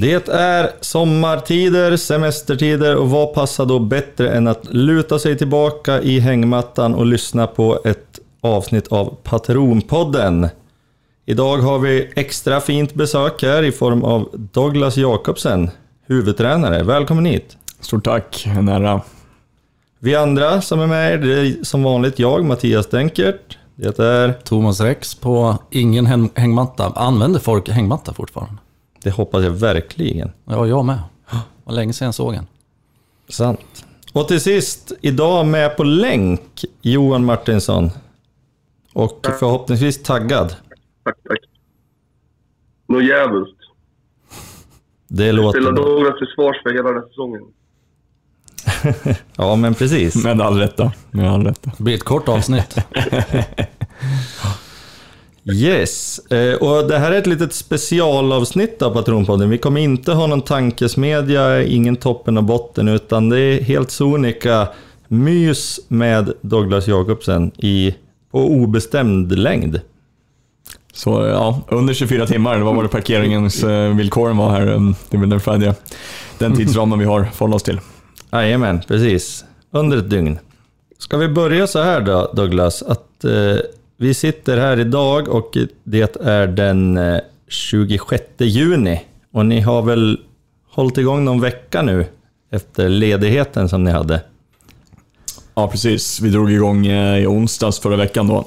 Det är sommartider, semestertider, och vad passar då bättre än att luta sig tillbaka i hängmattan och lyssna på ett avsnitt av Patronpodden. Idag har vi extra fint besök här i form av Douglas Jakobsen, huvudtränare. Välkommen hit. Stort tack, en ära. Vi andra som är med, det är som vanligt jag, Mattias Denkert. Det är Thomas Rex på ingen hängmatta. Använder folk hängmatta fortfarande? Det hoppas jag verkligen. Ja, jag med. Vad länge sedan såg en. Sant. Och till sist, idag med på länk, Johan Martinsson. Och förhoppningsvis taggad. Tack. Något jävligt. Det låter... Jag spelar några försvars för hela den säsongen. Ja, men precis. Med all rätta. Det blir ett kort avsnitt. Yes, och det här är ett litet specialavsnitt av Patronpodden. Vi kommer inte ha någon tankesmedja, ingen toppen och botten, utan det är helt sonika mys med Douglas Jakobsen på obestämd längd. Så ja, under 24 timmar, det var både parkeringens villkoren var här. Det är väl den tidsramen vi har förhållit oss till. Jajamän, precis. Under ett dygn. Ska vi börja så här då, Douglas, att vi sitter här idag och det är den 26 juni. Och ni har väl hållit igång någon vecka nu efter ledigheten som ni hade? Ja, precis. Vi drog igång i onsdags förra veckan då.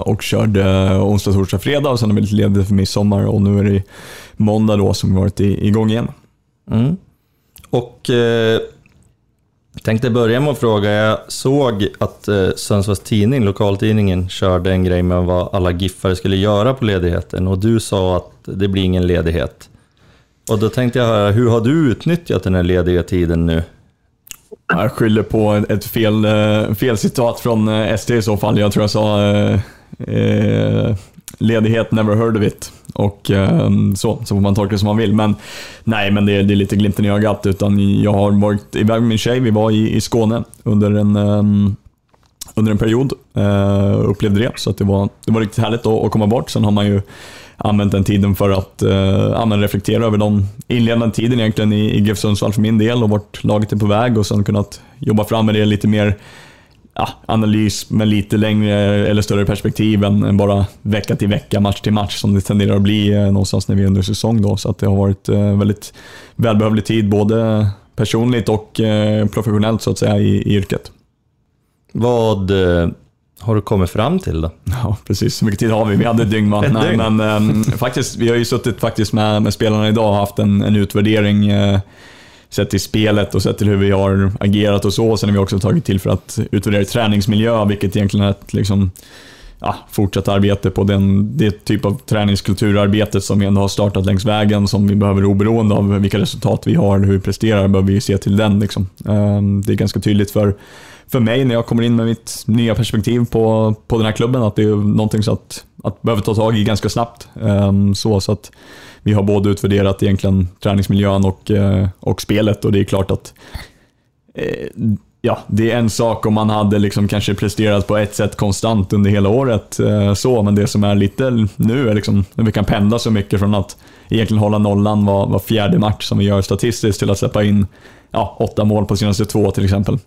Och körde onsdag, torsdag, fredag, och sen har vi lite ledigt för midsommar. Och nu är det måndag då som vi varit igång igen. Mm. Och tänkte börja med att fråga, jag såg att Sundsvalls tidning, lokaltidningen, körde en grej med vad alla giffare skulle göra på ledigheten, och du sa att det blir ingen ledighet. Och då tänkte jag höra, hur har du utnyttjat den här lediga tiden nu? Jag skyller på ett fel citat från SD i så fall. Jag tror jag sa ledighet never heard of it. Och så får man tolka det som man vill. Men nej, men det är lite glimten i ögat. Utan jag har varit iväg med min tjej. Vi var i Skåne under en period. Upplevde det. Så att det var riktigt härligt att komma bort. Sen har man ju använt den tiden för att reflektera över den inledande tiden egentligen i GIF Sundsvall för min del, och vart laget är på väg, och sen kunnat jobba fram med det lite mer analys med lite längre eller större perspektiv än bara vecka till vecka, match till match, som det tenderar att bli någonstans när vi är under säsong då. Så att det har varit väldigt välbehövlig tid, både personligt och professionellt så att säga i yrket. Vad har du kommit fram till då? Ja, precis. Så mycket tid har vi. Vi hade ett dygn. Men faktiskt, vi har ju suttit faktiskt med spelarna idag och haft en utvärdering sett till spelet och sett till hur vi har agerat och så. Sen har vi också tagit till för att utvärdera träningsmiljö, vilket egentligen är ett liksom, fortsatt arbete på det typ av träningskulturarbete som vi ändå har startat längs vägen, som vi behöver oberoende av vilka resultat vi har, hur vi presterar, behöver vi se till den liksom. Det är ganska tydligt för mig när jag kommer in med mitt nya perspektiv på den här klubben, att det är någonting så att behöver ta tag i ganska snabbt. Så att vi har både utvärderat egentligen träningsmiljön och spelet, och det är klart att det är en sak om man hade liksom kanske presterat på ett sätt konstant under hela året, men det som är lite nu är liksom när vi kan pendla så mycket från att egentligen hålla nollan var fjärde match som vi gör statistiskt till att släppa in 8 mål på senaste 2 till exempel.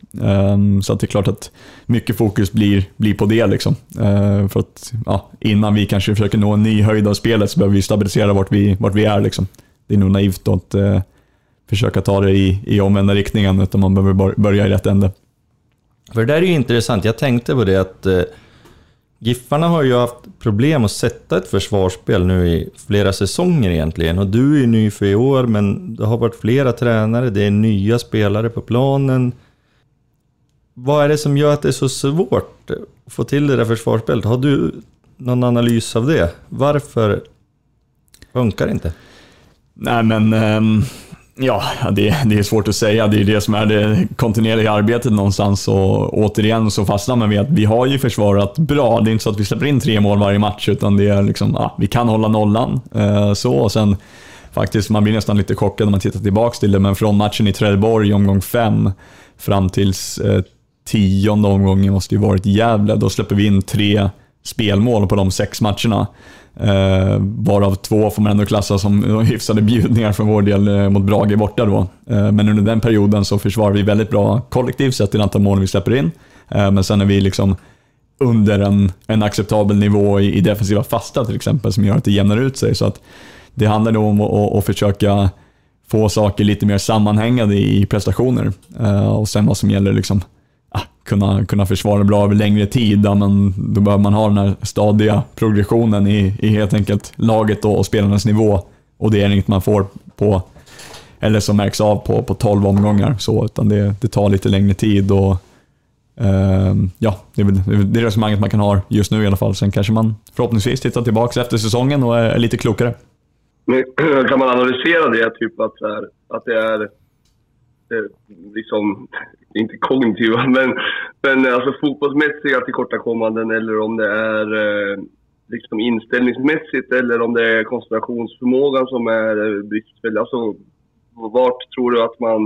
Så att det är klart att mycket fokus blir på det liksom. För att innan vi kanske försöker nå en ny höjd av spelet så behöver vi stabilisera vart vi är liksom. Det är nog naivt att försöka ta det i omvända riktningen, utan man behöver börja i rätt ände. För det där är ju intressant. Jag tänkte på det att Giffarna har ju haft problem att sätta ett försvarsspel nu i flera säsonger egentligen. Och du är ju ny för i år, men det har varit flera tränare, det är nya spelare på planen. Vad är det som gör att det är så svårt att få till det där försvarsspelet? Har du någon analys av det? Varför funkar det inte? Nej, men... det är svårt att säga. Det är det som är det kontinuerliga arbetet någonstans, och återigen så fastnar man vid att vi har ju försvarat bra. Det är inte så att vi släpper in 3 mål varje match, utan det är liksom, vi kan hålla nollan. Och sen faktiskt, man blir nästan lite chockad när man tittar tillbaka till det, men från matchen i Trelleborg omgång 5 fram tills 10:e omgången måste ju varit Gävle, då släpper vi in 3 spelmål på de 6 matcherna. Varav 2 får man ändå klassa som hyfsade bjudningar från vår del mot Brage borta då. Men under den perioden så försvarar vi väldigt bra kollektivt sett i antal mål vi släpper in. Men sen är vi liksom under en acceptabel nivå i defensiva fasta till exempel, som gör att det jämnar ut sig. Så att det handlar då om att försöka få saker lite mer sammanhängande i prestationer. Och sen vad som gäller liksom kunna försvara bra över längre tid, men då behöver man ha den här stadiga progressionen i helt enkelt laget och spelarnas nivå, och det är inget man får på eller som märks av på 12 omgångar så, utan det tar lite längre tid och det är resonemanget man kan ha just nu i alla fall. Sen kanske man förhoppningsvis tittar tillbaka efter säsongen och är lite klokare. Men kan man analysera det typ att det är liksom, inte kognitiva, men alltså fotbollsmässiga tillkortakommanden, eller om det är liksom inställningsmässigt, eller om det är koncentrationsförmågan som är bristfällig. Alltså, vart tror du att man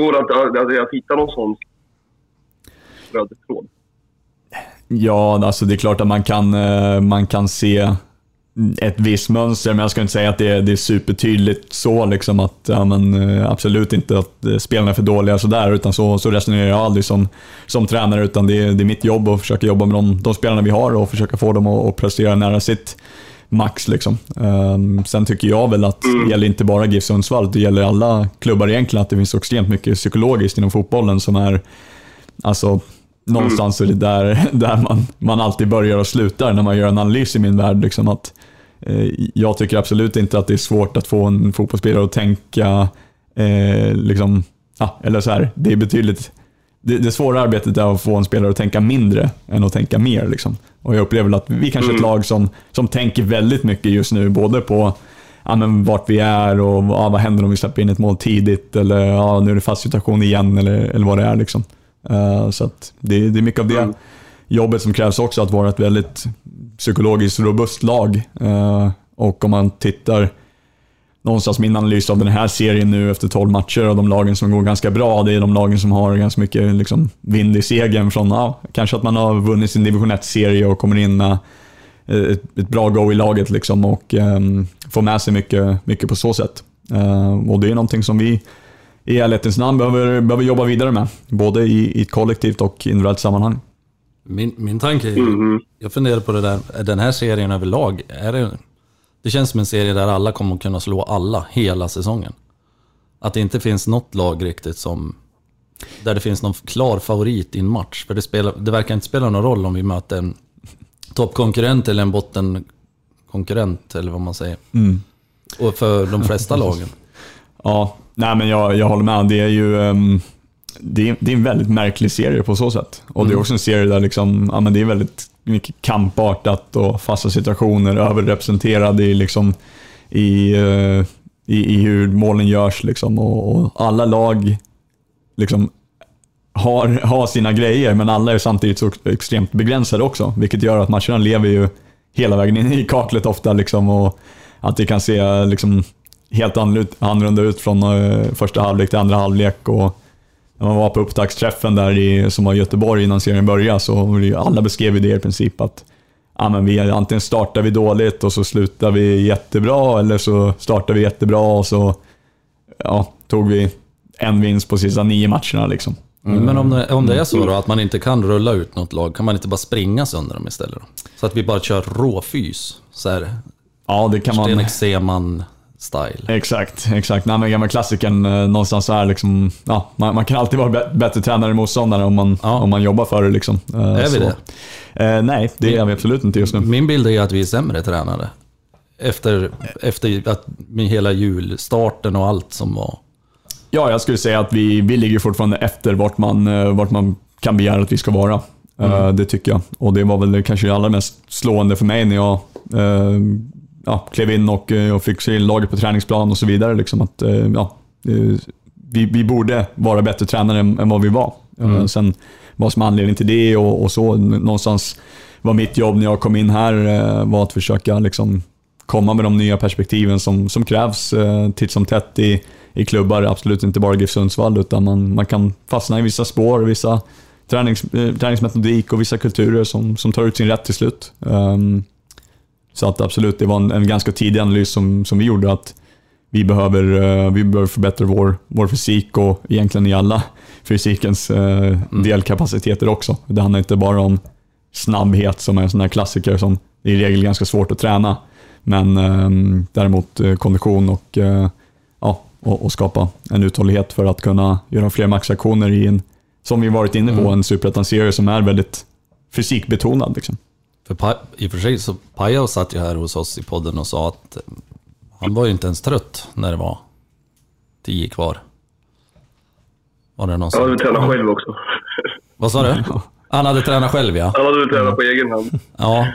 går att hitta någon sån röd tråd? Ja, alltså det är klart att man kan se ett visst mönster, men jag ska inte säga att det är supertydligt så liksom att absolut inte att spelarna är för dåliga så där, utan så resonerar jag aldrig som tränare, utan det är mitt jobb att försöka jobba med de spelarna vi har och försöka få dem att prestera nära sitt max liksom. Sen tycker jag väl att det gäller inte bara GIF Sundsvall, det gäller alla klubbar egentligen, att det finns extremt mycket psykologiskt inom fotbollen som är alltså någonstans är det där man alltid börjar och slutar när man gör en analys i min värld liksom, att jag tycker absolut inte att det är svårt att få en fotbollsspelare att tänka liksom, eller så här, det är betydligt det svåra arbetet är att få en spelare att tänka mindre än att tänka mer liksom. Och jag upplever att vi kanske är ett lag som tänker väldigt mycket just nu, både på vart vi är och vad händer om vi släpper in ett mål tidigt, eller nu är det fast situation igen, eller vad det är liksom. Så att det är mycket av det jobbet som krävs också, att vara ett väldigt psykologiskt robust lag. Och om man tittar någonstans, min analys av den här serien nu efter 12 matcher, och de lagen som går ganska bra, det är de lagen som har ganska mycket liksom vind i segern från kanske att man har vunnit sin division 1-serie och kommer in med ett bra go i laget liksom, och får med sig mycket på så sätt. Och det är någonting som vi i ärlighetens namn behöver jobba vidare med, både i ett kollektivt och individuellt sammanhang. Min tanke är, jag funderar på det där, den här serien överlag, det känns som en serie där alla kommer att kunna slå alla hela säsongen. Att det inte finns något lag riktigt som, där det finns någon klar favorit i en match, för det verkar inte spela någon roll om vi möter en toppkonkurrent eller en bottenkonkurrent, eller vad man säger. Och för de flesta lagen. Ja. Nej, men jag håller med. Det är ju det är en väldigt märklig serie på så sätt. Och det är också en serie där liksom, men det är väldigt mycket kampartat och fasta situationer överrepresenterade i liksom i hur målen görs liksom, och alla lag liksom har sina grejer, men alla är samtidigt så extremt begränsade också, vilket gör att matcherna lever ju hela vägen in i kaklet ofta liksom, och att det kan se liksom helt annorlunda ut från första halvlek till andra halvlek. Och när man var på upptaktsträffen där som var i Göteborg innan serien började, så alla beskrev det i princip att vi antingen startar vi dåligt och så slutar vi jättebra, eller så startar vi jättebra och så tog vi en vinst på sista 9 matcherna liksom. Men om det är så då, att man inte kan rulla ut något lag, kan man inte bara springa sönder dem istället då? Så att vi bara kör råfys så här. Ja, det kan man. Style. Exakt. Nej, men gamla klassiken någonstans så här liksom, man kan alltid vara bättre tränare än motståndare om man jobbar för det liksom. Är vi det? Nej, det är vi absolut inte just nu. Min bild är att vi är sämre tränare efter att med hela julstarten och allt som var. Ja, jag skulle säga att vi ligger fortfarande efter vart man kan begära att vi ska vara. Det tycker jag. Och det var väl kanske det allra mest slående för mig när jag klev in och fick se laget på träningsplan och så vidare liksom, att vi borde vara bättre tränare än vad vi var. Sen vad som är anledningen till det och så någonstans var mitt jobb när jag kom in här var att försöka liksom komma med de nya perspektiven som krävs titt som tätt i klubbar, absolut inte bara GIF Sundsvall, utan man kan fastna i vissa spår, vissa träningsmetodik och vissa kulturer som tar ut sin rätt till slut. Så att absolut, det var en ganska tidig analys som vi gjorde, att vi behöver förbättra vår fysik och egentligen i alla fysikens delkapaciteter också. Det handlar inte bara om snabbhet som är en sån här klassiker som i regel är ganska svårt att träna, men däremot kondition och skapa en uthållighet för att kunna göra fler maxaktioner i en, som vi varit inne på, en superettan-serie som är väldigt fysikbetonad liksom. I och för sig så Paya satt ju här hos oss i podden och sa att han var ju inte ens trött när det var 10 kvar. Var det någon som... Han hade tränat själv också. Vad sa du? Han hade tränat själv, ja. Han hade väl tränat på egen hand. Ja,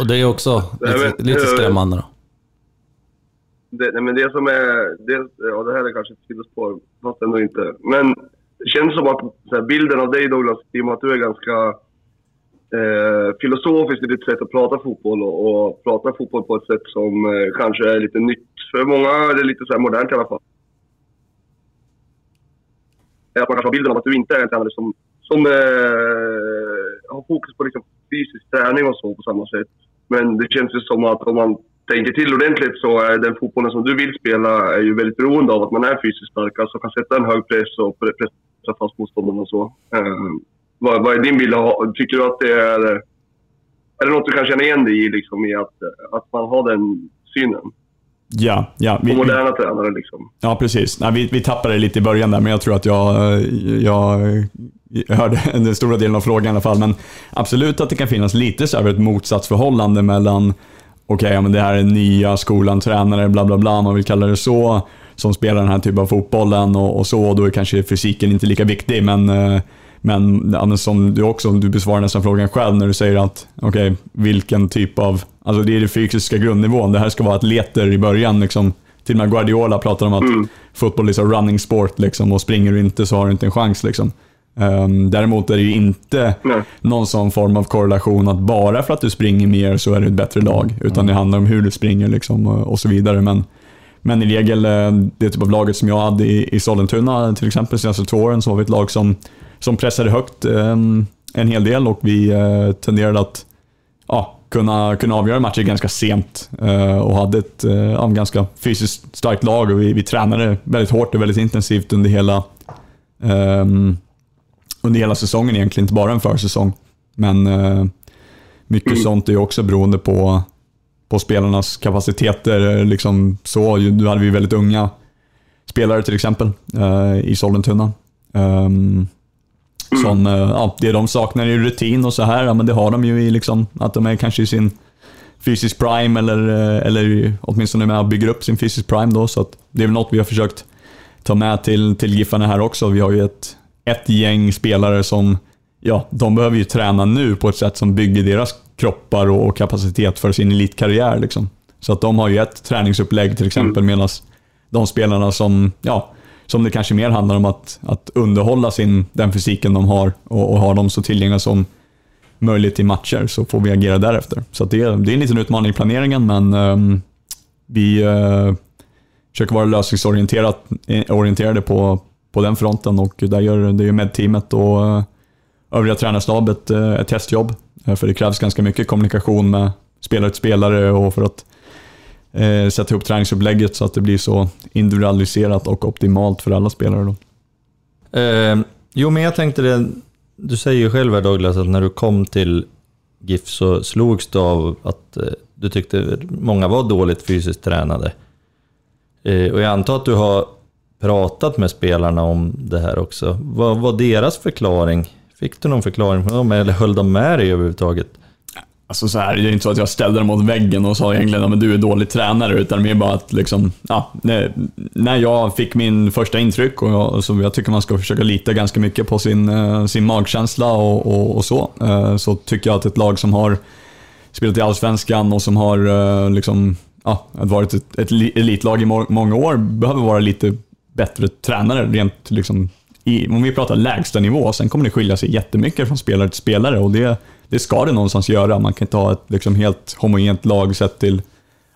och det är också lite skrämmande då. Det här är kanske ett sidospår, fast ändå inte. Men det känns som att så här, bilden av dig, Douglas, Timo, att du är ganska... filosofiskt i ditt sätt att prata fotboll och prata fotboll på ett sätt som kanske är lite nytt för många, eller lite så här modernt i alla fall. Att man kanske har bilden av att du inte är en tränare som har fokus på liksom fysisk träning och så på samma sätt. Men det känns ju som att om man tänker till ordentligt så är den fotbollen som du vill spela är ju väldigt beroende av att man är fysiskt stark, alltså kan sätta en hög press och pressa fast motståndarna och så. Vad är din bild? Tycker du att det är det något du kan känna igen dig i, liksom, i att man har den synen? Ja. På moderna tränare liksom. Ja, precis. Nej, vi tappade lite i början där, men jag tror att jag hörde den stora delen av frågan i alla fall. Men absolut att det kan finnas lite så här ett motsatsförhållande mellan okej, men det här är nya skolan, tränare, bla bla bla, man vill kalla det så, som spelar den här typen av fotbollen och så, och då är kanske fysiken inte lika viktig, men som du besvarar nästan frågan själv när du säger att okej, vilken typ av, alltså det är det fysiska grundnivån, det här ska vara atleter i början liksom. Till och med Guardiola pratar om att fotboll är så running sport liksom, och springer du inte så har du inte en chans liksom. Däremot är det ju inte någon sån form av korrelation att bara för att du springer mer så är du ett bättre lag, utan det handlar om hur du springer liksom, och så vidare. Men i regel, det typ av laget som jag hade i Sollentuna till exempel senaste 2 åren, så var vi ett lag som pressade högt en hel del, och vi tenderade att kunna avgöra matcher ganska sent, och hade ett ganska fysiskt starkt lag, och vi tränade väldigt hårt och väldigt intensivt under hela säsongen egentligen, inte bara en försäsong. Men mycket sånt är ju också beroende på spelarnas kapaciteter liksom, så nu hade vi väldigt unga spelare till exempel i Sollentuna. Det de saknar i rutin och så här, men det har de ju i liksom, att de är kanske i sin fysisk prime eller åtminstone med bygger upp sin fysisk prime då, så att det är väl något vi har försökt ta med till giffarna här också. Vi har ju ett gäng spelare som de behöver ju träna nu på ett sätt som bygger deras kroppar och kapacitet för sin elitkarriär liksom. Så att de har ju ett träningsupplägg till exempel, medan de spelarna som det kanske mer handlar om att underhålla den fysiken de har och ha dem så tillgängliga som möjligt i matcher, så får vi agera därefter. Så att det är en liten utmaning i planeringen, men vi försöker vara lösningsorienterade på den fronten, och där gör med-teamet och övriga tränarstab ett testjobb, för det krävs ganska mycket kommunikation med spelare till spelare, och för att sätta ihop träningsupplägget så att det blir så individualiserat och optimalt för alla spelare då. Men jag tänkte det, du säger ju själv här, Douglas, att när du kom till GIF så slogs du av att du tyckte många var dåligt fysiskt tränade, och jag antar att du har pratat med spelarna om det här också. Vad var deras förklaring? Fick du någon förklaring från dem, eller höll de med dig överhuvudtaget? Alltså så här, det är inte så att jag ställde dem mot väggen och sa egentligen att du är dålig tränare, utan mer bara att liksom, när jag fick min första intryck, och så jag tycker man ska försöka lita ganska mycket på sin magkänsla och så. Så tycker jag att ett lag som har spelat i Allsvenskan och som har liksom, varit ett elitlag i många år behöver vara lite bättre tränare rent liksom, om vi pratar lägsta nivå. Sen kommer det skilja sig jättemycket från spelare till spelare, och det ska det någonstans göra. Man kan inte ha ett liksom helt homogent lag sett till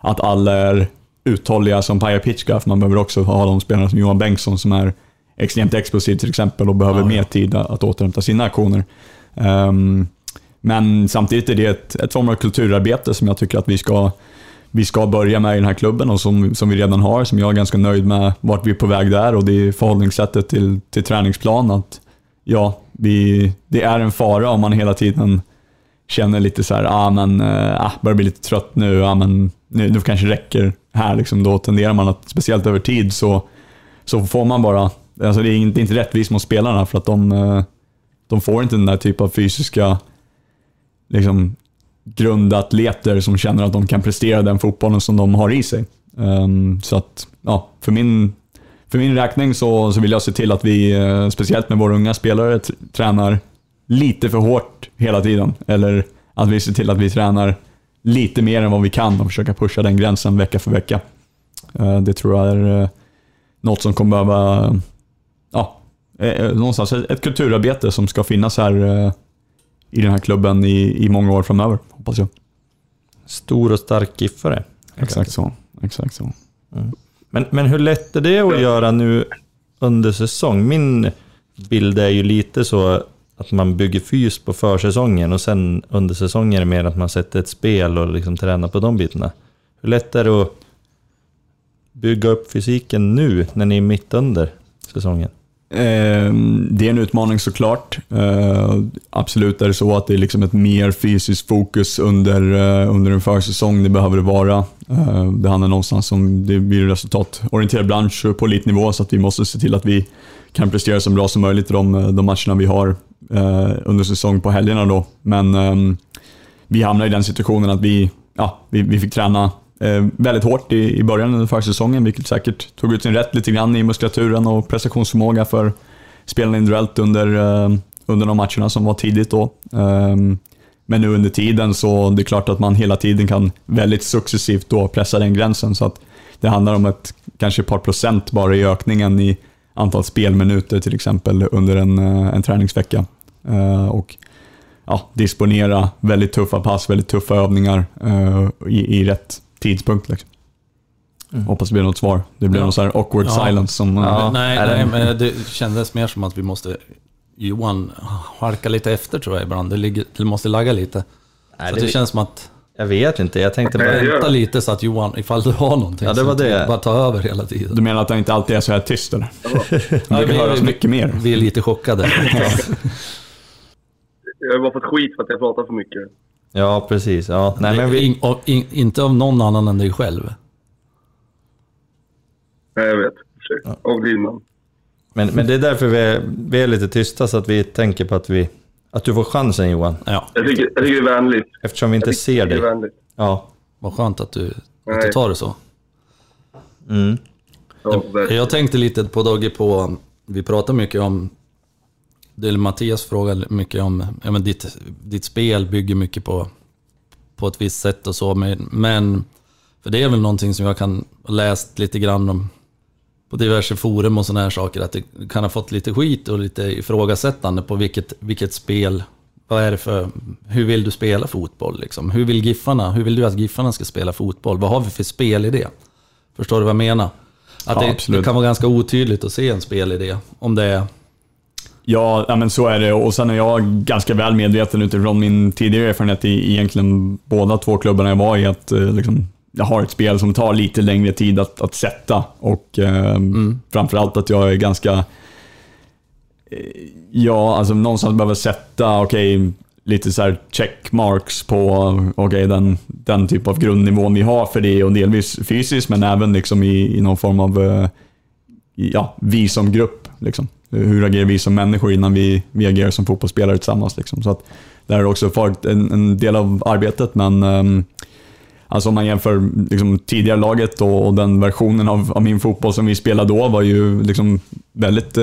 att alla är uthålliga som Paya Pitchcraft. Man behöver också ha de spelare som Johan Bengtsson som är extremt explosiv till exempel och behöver mer tid att återhämta sina aktioner. Men samtidigt är det ett form av kulturarbete som jag tycker att vi ska börja med i den här klubben och som vi redan har, som jag är ganska nöjd med vart vi är på väg där, och det är förhållningssättet till träningsplan, att det är en fara om man hela tiden känner lite så här, börjar bli lite trött nu, nu kanske räcker här liksom. Då tenderar man att, speciellt över tid, så får man bara, alltså det är inte rättvist mot spelarna, för att de får inte den där typen av fysiska liksom grundatleter som känner att de kan prestera den fotbollen som de har i sig. Så att för min räkning så vill jag se till att vi, speciellt med våra unga spelare, tränar lite för hårt hela tiden, eller att vi ser till att vi tränar lite mer än vad vi kan och försöka pusha den gränsen vecka för vecka. Det tror jag är något som kommer behöva, någonstans ett kulturarbete som ska finnas här i den här klubben i många år framöver, hoppas jag. Stor och stark giffare. Exakt så. Mm. Men hur lätt är det att göra nu under säsong? Min bild är ju lite så att man bygger fys på försäsongen och sen under säsongen är det mer att man sätter ett spel och liksom tränar på de bitarna. Hur lätt är det att bygga upp fysiken nu när ni är mitt under säsongen? Det är en utmaning såklart. Absolut är det så att det är liksom ett mer fysiskt fokus under en försäsong. Det behöver det vara. Det handlar någonstans om, det blir resultatorienterad bransch på elitnivå, så att vi måste se till att vi kan prestera så bra som möjligt i de matcherna vi har under säsong på helgerna då. Men vi hamnar i den situationen att vi fick träna väldigt hårt i början av försäsongen, vilket säkert tog ut sin rätt lite grann i muskulaturen och prestationsförmåga för spelarna individuellt under de matcherna som var tidigt då. Men nu under tiden så det är klart att man hela tiden kan väldigt successivt då pressa den gränsen, så att det handlar om ett kanske ett par procent bara i ökningen i antal spelminuter till exempel under en träningsvecka, och disponera väldigt tuffa pass, väldigt tuffa övningar i rätt tidspunkt liksom. Hoppas det blir något svar. Det blir någon så här awkward silence som, nej, men det kändes mer som att vi måste, Johan harkar lite efter tror jag ibland. Det måste lagga lite. Nej, så det känns som att, jag vet inte, jag tänkte bara vänta lite så att Johan, ifall du har någonting, det var det. Bara ta över hela tiden. Du menar att det inte alltid är så här tyst eller? Vi kan höra mycket mer. Vi är lite chockade. Jag har bara fått skit för att jag pratar för mycket. Ja, precis. Ja. Nej, men inte av någon annan än dig själv. Nej, jag vet. Ursäkta. Ja. Av din man. Men det är därför vi är lite tysta, så att vi tänker på att du får chansen, Johan. Ja. Jag tycker det är vänligt. Eftersom vi inte ser dig. Ja. Vad skönt att du tar det så. Mm. Jag tänkte lite på Dogge på, vi pratar mycket om, Mattias frågade mycket om ditt spel bygger mycket på ett visst sätt och så, men för det är väl någonting som jag kan läst lite grann om på diverse forum och såna här saker, att det kan ha fått lite skit och lite ifrågasättande på vilket spel, vad är det för, hur vill du spela fotboll liksom? Hur vill du att giffarna ska spela fotboll? Vad har vi för spelidé? Förstår du vad jag menar? Att det kan vara ganska otydligt att se en spelidé om det är. Ja, men så är det, och sen är jag ganska väl medveten utifrån min tidigare erfarenhet i egentligen båda två klubbarna jag var i, att liksom, jag har ett spel som tar lite längre tid att sätta, och framförallt att jag är ganska någonstans behöver sätta lite så här checkmarks på den typ av grundnivån vi har för det, och delvis fysiskt men även liksom i någon form av vi som grupp liksom. Hur agerar vi som människor innan vi agerar som fotbollsspelare tillsammans liksom. Så att det är också en del av arbetet, men alltså om man jämför liksom, tidigare laget och den versionen av min fotboll som vi spelade då, var ju liksom väldigt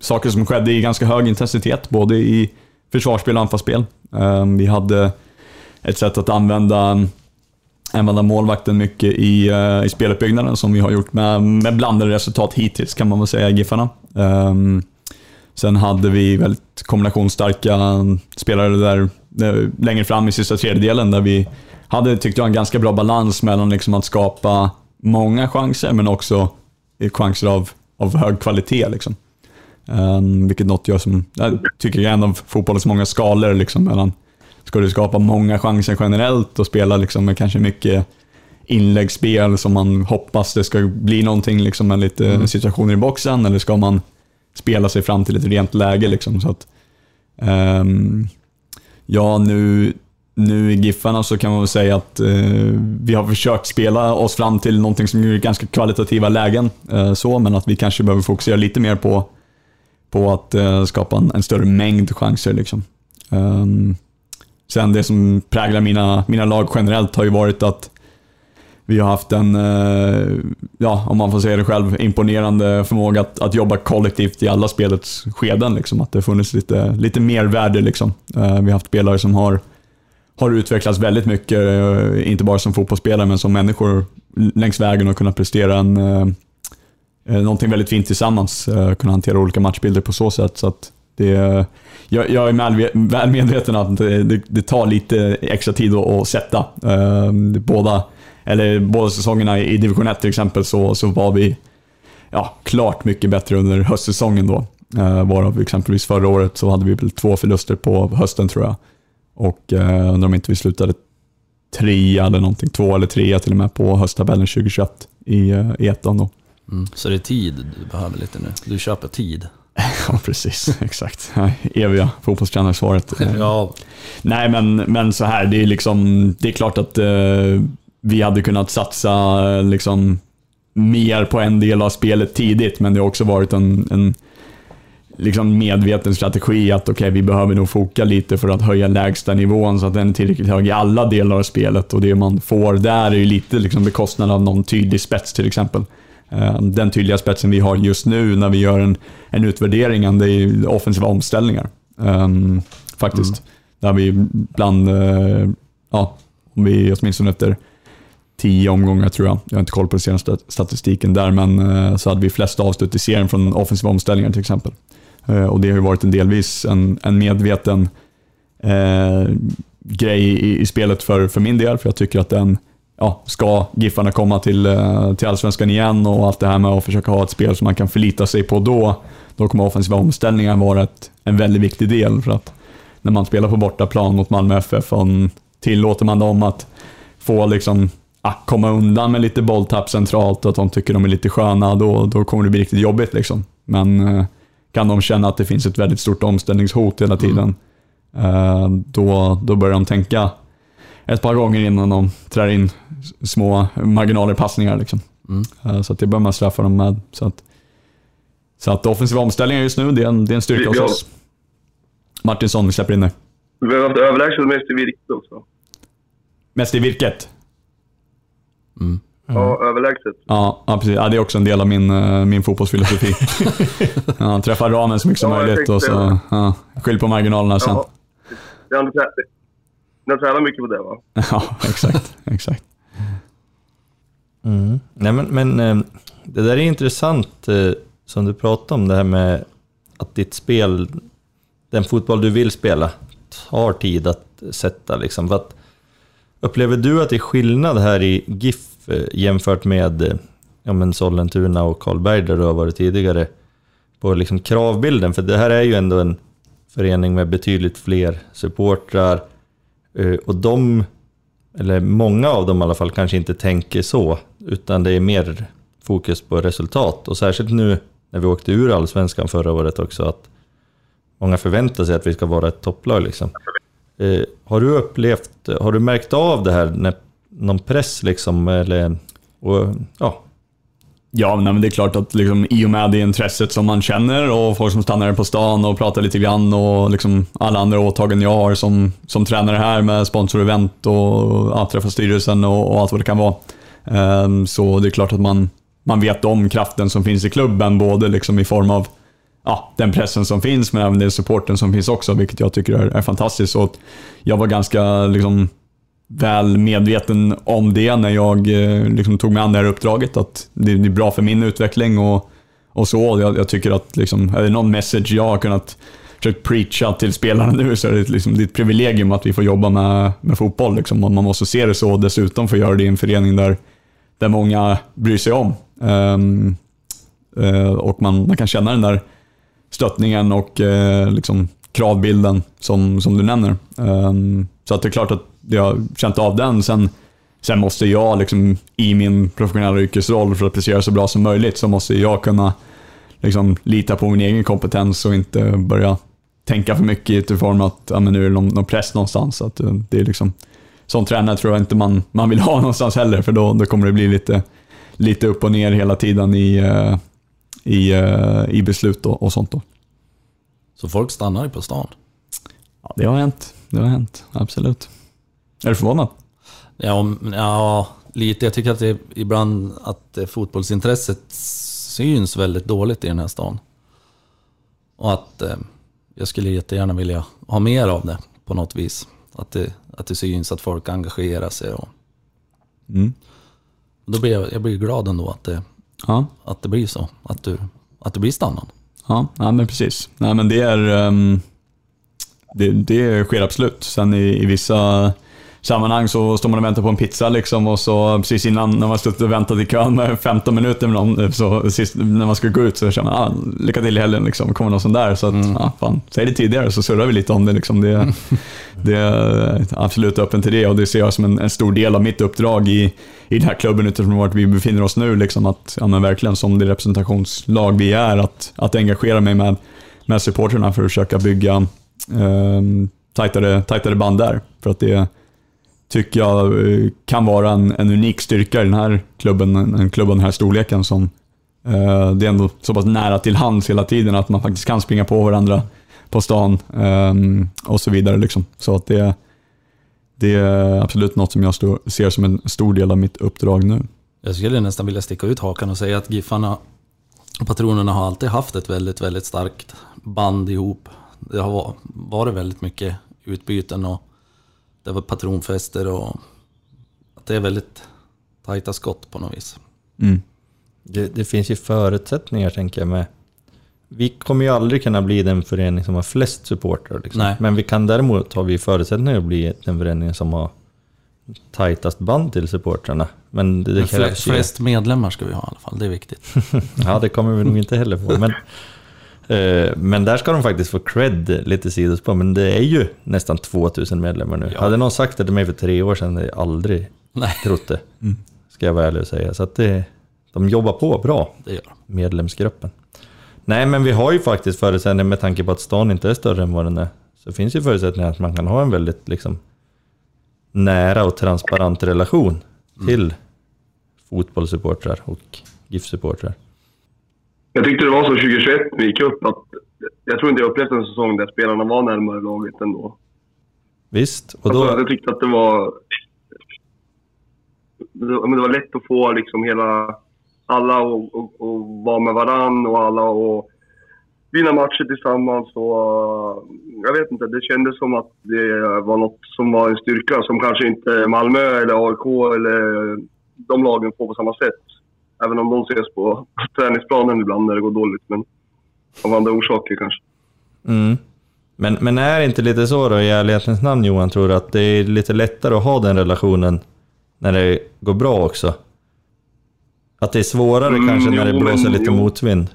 saker som skedde i ganska hög intensitet, både i försvarsspel och anfallsspel. Vi hade ett sätt att använda målvakten mycket i speluppbyggnaden, som vi har gjort med blandade resultat hittills kan man väl säga i GIFarna. Sen hade vi väldigt kombinationsstarka spelare där längre fram i sista tredjedelen, där vi hade, tyckte jag, en ganska bra balans mellan liksom att skapa många chanser men också chanser av av hög kvalitet liksom. Vilket något jag som jag tycker är en av fotbollens många skalor liksom, mellan ska du skapa många chanser generellt och spela liksom med kanske mycket inläggsspel som man hoppas det ska bli någonting liksom, med lite situationer i boxen, eller ska man spela sig fram till ett rent läge liksom, så att ja, nu i Giffarna så kan man väl säga att vi har försökt spela oss fram till någonting som är ganska kvalitativa lägen, så, men att vi kanske behöver fokusera lite mer på att skapa en större mängd chanser liksom. Sen det som präglar mina lag generellt har ju varit att vi har haft en, ja, om man får säga det själv, imponerande förmåga att jobba kollektivt i alla spelets skeden liksom, att det funnits lite mer värde liksom. Vi har haft spelare som har utvecklats väldigt mycket, inte bara som fotbollsspelare men som människor längs vägen, och kunna prestera någonting väldigt fint tillsammans, kunna hantera olika matchbilder på så sätt. Så att det, jag är väl medveten att det tar lite extra tid att sätta. Båda säsongerna i division 1 till exempel så var vi, ja, klart mycket bättre under höstsäsongen då. Varav exempelvis förra året så hade vi väl 2 förluster på hösten tror jag. Och undrar om inte vi slutade 3 eller någonting, 2 eller 3 till och med på hösttabellen 2021 i ettan då. Så det är tid du behöver lite nu. Du köper tid. Ja, precis, exakt. Eviga fotbollstränare-svaret. Ja. Nej, men så här, det är liksom, det är klart att vi hade kunnat satsa liksom mer på en del av spelet tidigt, men det har också varit en liksom medveten strategi att okej, vi behöver nog foka lite för att höja lägsta nivån så att den är tillräckligt hög i alla delar av spelet, och det man får där är ju lite liksom bekostnad av någon tydlig spets till exempel. Den tydliga spetsen vi har just nu när vi gör en utvärdering, det är offensiva omställningar faktiskt. Där vi bland ja, om vi åtminstone efter 10 omgångar tror jag har inte koll på den senaste statistiken där, men så hade vi flest avslut i serien från offensiva omställningar till exempel. Och det har ju varit en delvis en medveten grej i spelet för min del, för jag tycker att den, ja, ska Giffarna komma till Allsvenskan igen och allt det här med att försöka ha ett spel som man kan förlita sig på, då kommer offensiva omställningar vara en väldigt viktig del, för att när man spelar på bortaplan mot Malmö FF tillåter man dem att få liksom, komma undan med lite bolltapp centralt och att de tycker de är lite sköna, då kommer det bli riktigt jobbigt liksom. Men kan de känna att det finns ett väldigt stort omställningshot hela tiden, då börjar de tänka ett par gånger innan de trär in små marginaler passningar liksom. Så att det börjar man straffa dem med, så att offensiva omställningar just nu, det är en styrka hos oss. Martinsson, vi släpper in dig. Du behöver inte överlägset mest i virket också. Mest i virket? Ja, överlägset. Ja, precis. Ja, det är också en del av min fotbollsfilosofi. Ja, träffa ramen så mycket som möjligt och så skyll på marginalerna sen. Jag tränar mycket på det, va? Ja, exakt. Nej, men det där är intressant som du pratar om, det här med att ditt spel, den fotboll du vill spela, tar tid att sätta liksom. För att, upplever du att det är skillnad här i GIF jämfört med, ja, men Sollentuna och Karlberg där du har varit tidigare, på liksom kravbilden? För det här är ju ändå en förening med betydligt fler supportrar, och de, eller många av dem i alla fall, kanske inte tänker så, utan det är mer fokus på resultat. Och särskilt nu när vi åkte ur Allsvenskan förra året också, att många förväntar sig att vi ska vara ett topplag liksom. Har du märkt av det här, när någon press liksom, eller, och, ja. Ja, men det är klart att liksom, i och med det intresset som man känner och folk som stannar på stan och pratar lite grann och liksom alla andra åtaganden jag har som tränare här med sponsorevent och att träffa styrelsen och allt vad det kan vara, så det är klart att man vet om kraften som finns i klubben, både liksom i form av, ja, den pressen som finns, men även den supporten som finns också, vilket jag tycker är fantastiskt. Så jag var ganska liksom väl medveten om det när jag liksom tog mig an det här uppdraget, att det är bra för min utveckling och så. Jag tycker att liksom, är det någon message jag har kunnat försökt preacha till spelarna nu, så är det liksom, det är ett privilegium att vi får jobba med fotboll liksom. Man måste se det så, och dessutom får göra det i en förening där många bryr sig om. Och man kan känna den där stöttningen och liksom kravbilden som du nämner. Så att det är klart att jag har känt av den. Sen måste jag liksom, i min professionella yrkesroll, för att prestera så bra som möjligt, så måste jag kunna liksom, lita på min egen kompetens och inte börja tänka för mycket i form att ja, men nu är det någon press någonstans. Så att det är liksom, som tränare tror jag inte man vill ha någonstans heller, för då kommer det bli lite upp och ner hela tiden i beslut och sånt då. Så folk stannar på stan? Ja, det har hänt, absolut. Är du förvånad? Ja, lite. Jag tycker att det ibland att fotbollsintresset syns väldigt dåligt i den här stan. Och att jag skulle jättegärna vilja ha mer av det på något vis. Att det syns att folk engagerar sig. Och då blir jag blir glad ändå att det blir så. Att det blir stannad. Ja, men precis. Nej, men det är det sker absolut. Sen i vissa sammanhang så står man och väntar på en pizza liksom, och så precis innan när man stod och väntat i kön med 15 minuter med någon, så sist, när man ska gå ut så känner man lycka till i helgen liksom, kommer någon sån där så att fan, säg det tidigare så surrar vi lite om det liksom. Det är absolut öppen till det, och det ser jag som en stor del av mitt uppdrag i den här klubben utifrån vart vi befinner oss nu liksom, att ja, men verkligen som det representationslag vi är, att engagera mig med supporterna för att försöka bygga tajtare band där, för att det tycker jag kan vara en unik styrka i den här klubben, en klubb av den här storleken som det är ändå så pass nära till hands hela tiden att man faktiskt kan springa på varandra på stan och så vidare liksom. Så att det är absolut något som jag ser som en stor del av mitt uppdrag nu. Jag skulle nästan vilja sticka ut hakan och säga att Giffarna och Patronerna har alltid haft ett väldigt, väldigt starkt band ihop. Det har varit väldigt mycket utbyten och det var patronfester och att det är väldigt tajta skott på något vis. Det finns ju förutsättningar, tänker jag, med. Vi kommer ju aldrig kunna bli den förening som har flest supportrar liksom. Men vi kan däremot ha vi förutsättningar att bli den förening som har tajtast band till supportrarna. Men det krävs flest medlemmar ska vi ha i alla fall, det är viktigt. Ja, det kommer vi nog inte heller på, men där ska de faktiskt få cred lite sidospå, men det är ju nästan 2000 medlemmar nu. Ja. Hade någon sagt det till mig för 3 år sedan hade jag aldrig trott det. Ska jag vara ärlig och säga. Så att de jobbar på bra, det gör medlemsgruppen. Nej, men vi har ju faktiskt förutsättningar med tanke på att stan inte är större än vad den är. Så finns ju förutsättningar att man kan ha en väldigt liksom, nära och transparent relation till fotbollssupportrar och GIF-supportrar. Jag tyckte det var så 2021 vi gick upp att jag tror inte jag upplevt en säsong där spelarna var närmare laget ändå. Visst. Och då... jag tyckte att det var lätt att få liksom hela alla och vara med varann och alla och vinna matcher tillsammans. Och, jag vet inte, det kändes som att det var något som var en styrka som kanske inte Malmö eller AIK eller de lagen får på samma sätt. Även om de ses på träningsplanen ibland när det går dåligt. Men av andra orsaker kanske. Men är det inte lite så då i ärlighetens namn, Johan, tror du att det är lite lättare att ha den relationen när det går bra också? Att det är svårare kanske när det blåser lite motvind?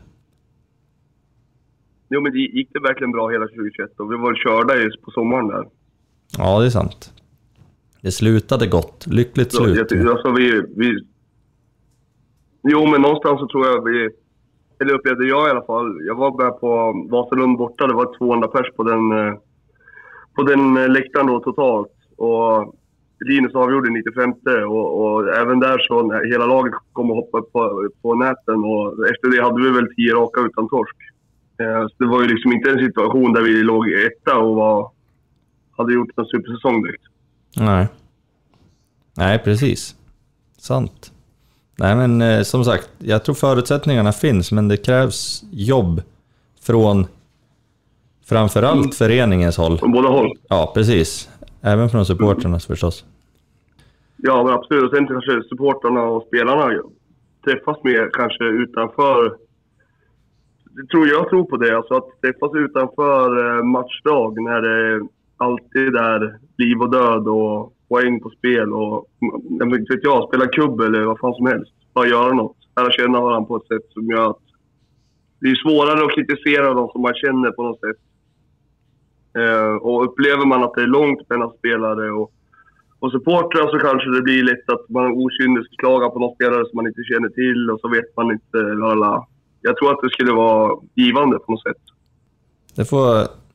Jo, men det gick det verkligen bra hela 2021 och vi var körda just på sommaren där. Ja, det är sant. Det slutade gott. Lyckligt slut. Jo, men någonstans så tror jag eller upplevde jag i alla fall. Jag var med på Vasalund borta, det var 200 pers på den läktaren då totalt. Och Linus avgjorde 95 och även där så hela laget kom och hoppade på näten. Och efter det hade vi väl 10 raka utan torsk. Så det var ju liksom inte en situation där vi låg etta och hade gjort en supersäsong direkt. Nej, precis. Sant. Nej, men som sagt, jag tror förutsättningarna finns, men det krävs jobb från framförallt föreningens håll. Från båda håll. Ja, precis. Även från supporternas förstås. Ja, men absolut. Och sen kanske supporterna och spelarna träffas mer kanske utanför. Jag tror på det. Alltså att träffas utanför matchdag när det alltid är liv och död och poäng på spel och spela kubb eller vad fan som helst. Bara göra något. Eller känna varandra på ett sätt som gör att det är svårare att kritisera dem som man känner på något sätt. Och upplever man att det är långt mellan spelare och supportrar, så kanske det blir lätt att man okynnes klagar på någon spelare som man inte känner till, och så vet man inte alla. Jag tror att det skulle vara givande på något sätt. Det får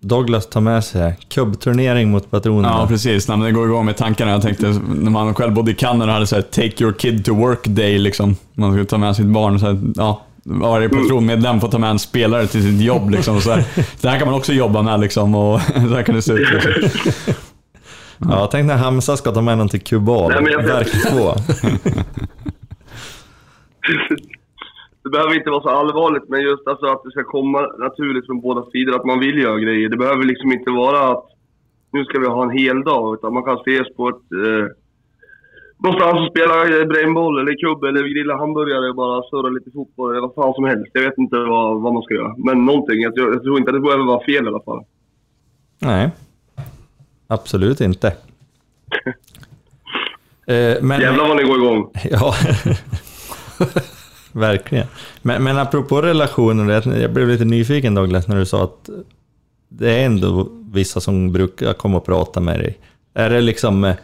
Douglas ta med sig. Kubbturnering mot Patronen. Ja, precis. Nej, men det går igång med tankarna. Jag tänkte när man själv bodde i Kanada hade så här, take your kid to work day liksom. Man skulle ta med sitt barn och så här, ja, varje patronmedlem får ta med en spelare till sitt jobb liksom, så här. Det här kan man också jobba med liksom, och så här kan det se ut liksom. Ja, tänk när Hamza ska ta med någon till Kuba. Verk 2. Det behöver inte vara så allvarligt, men just alltså att det ska komma naturligt från båda sidor, att man vill göra grejer. Det behöver liksom inte vara att nu ska vi ha en hel dag, utan man kan ses på ett någonstans och spela brainboll eller kubb eller grilla hamburgare och bara surra lite fotboll eller vad fan som helst. Jag vet inte vad man ska göra, men någonting. Jag tror inte att det behöver vara fel i alla fall. Nej, absolut inte. Men... jävlar vad ni går igång. Ja. Verkligen. Men apropå relationer, jag blev lite nyfiken Douglas när du sa att det är ändå vissa som brukar komma och prata med dig. Är det liksom,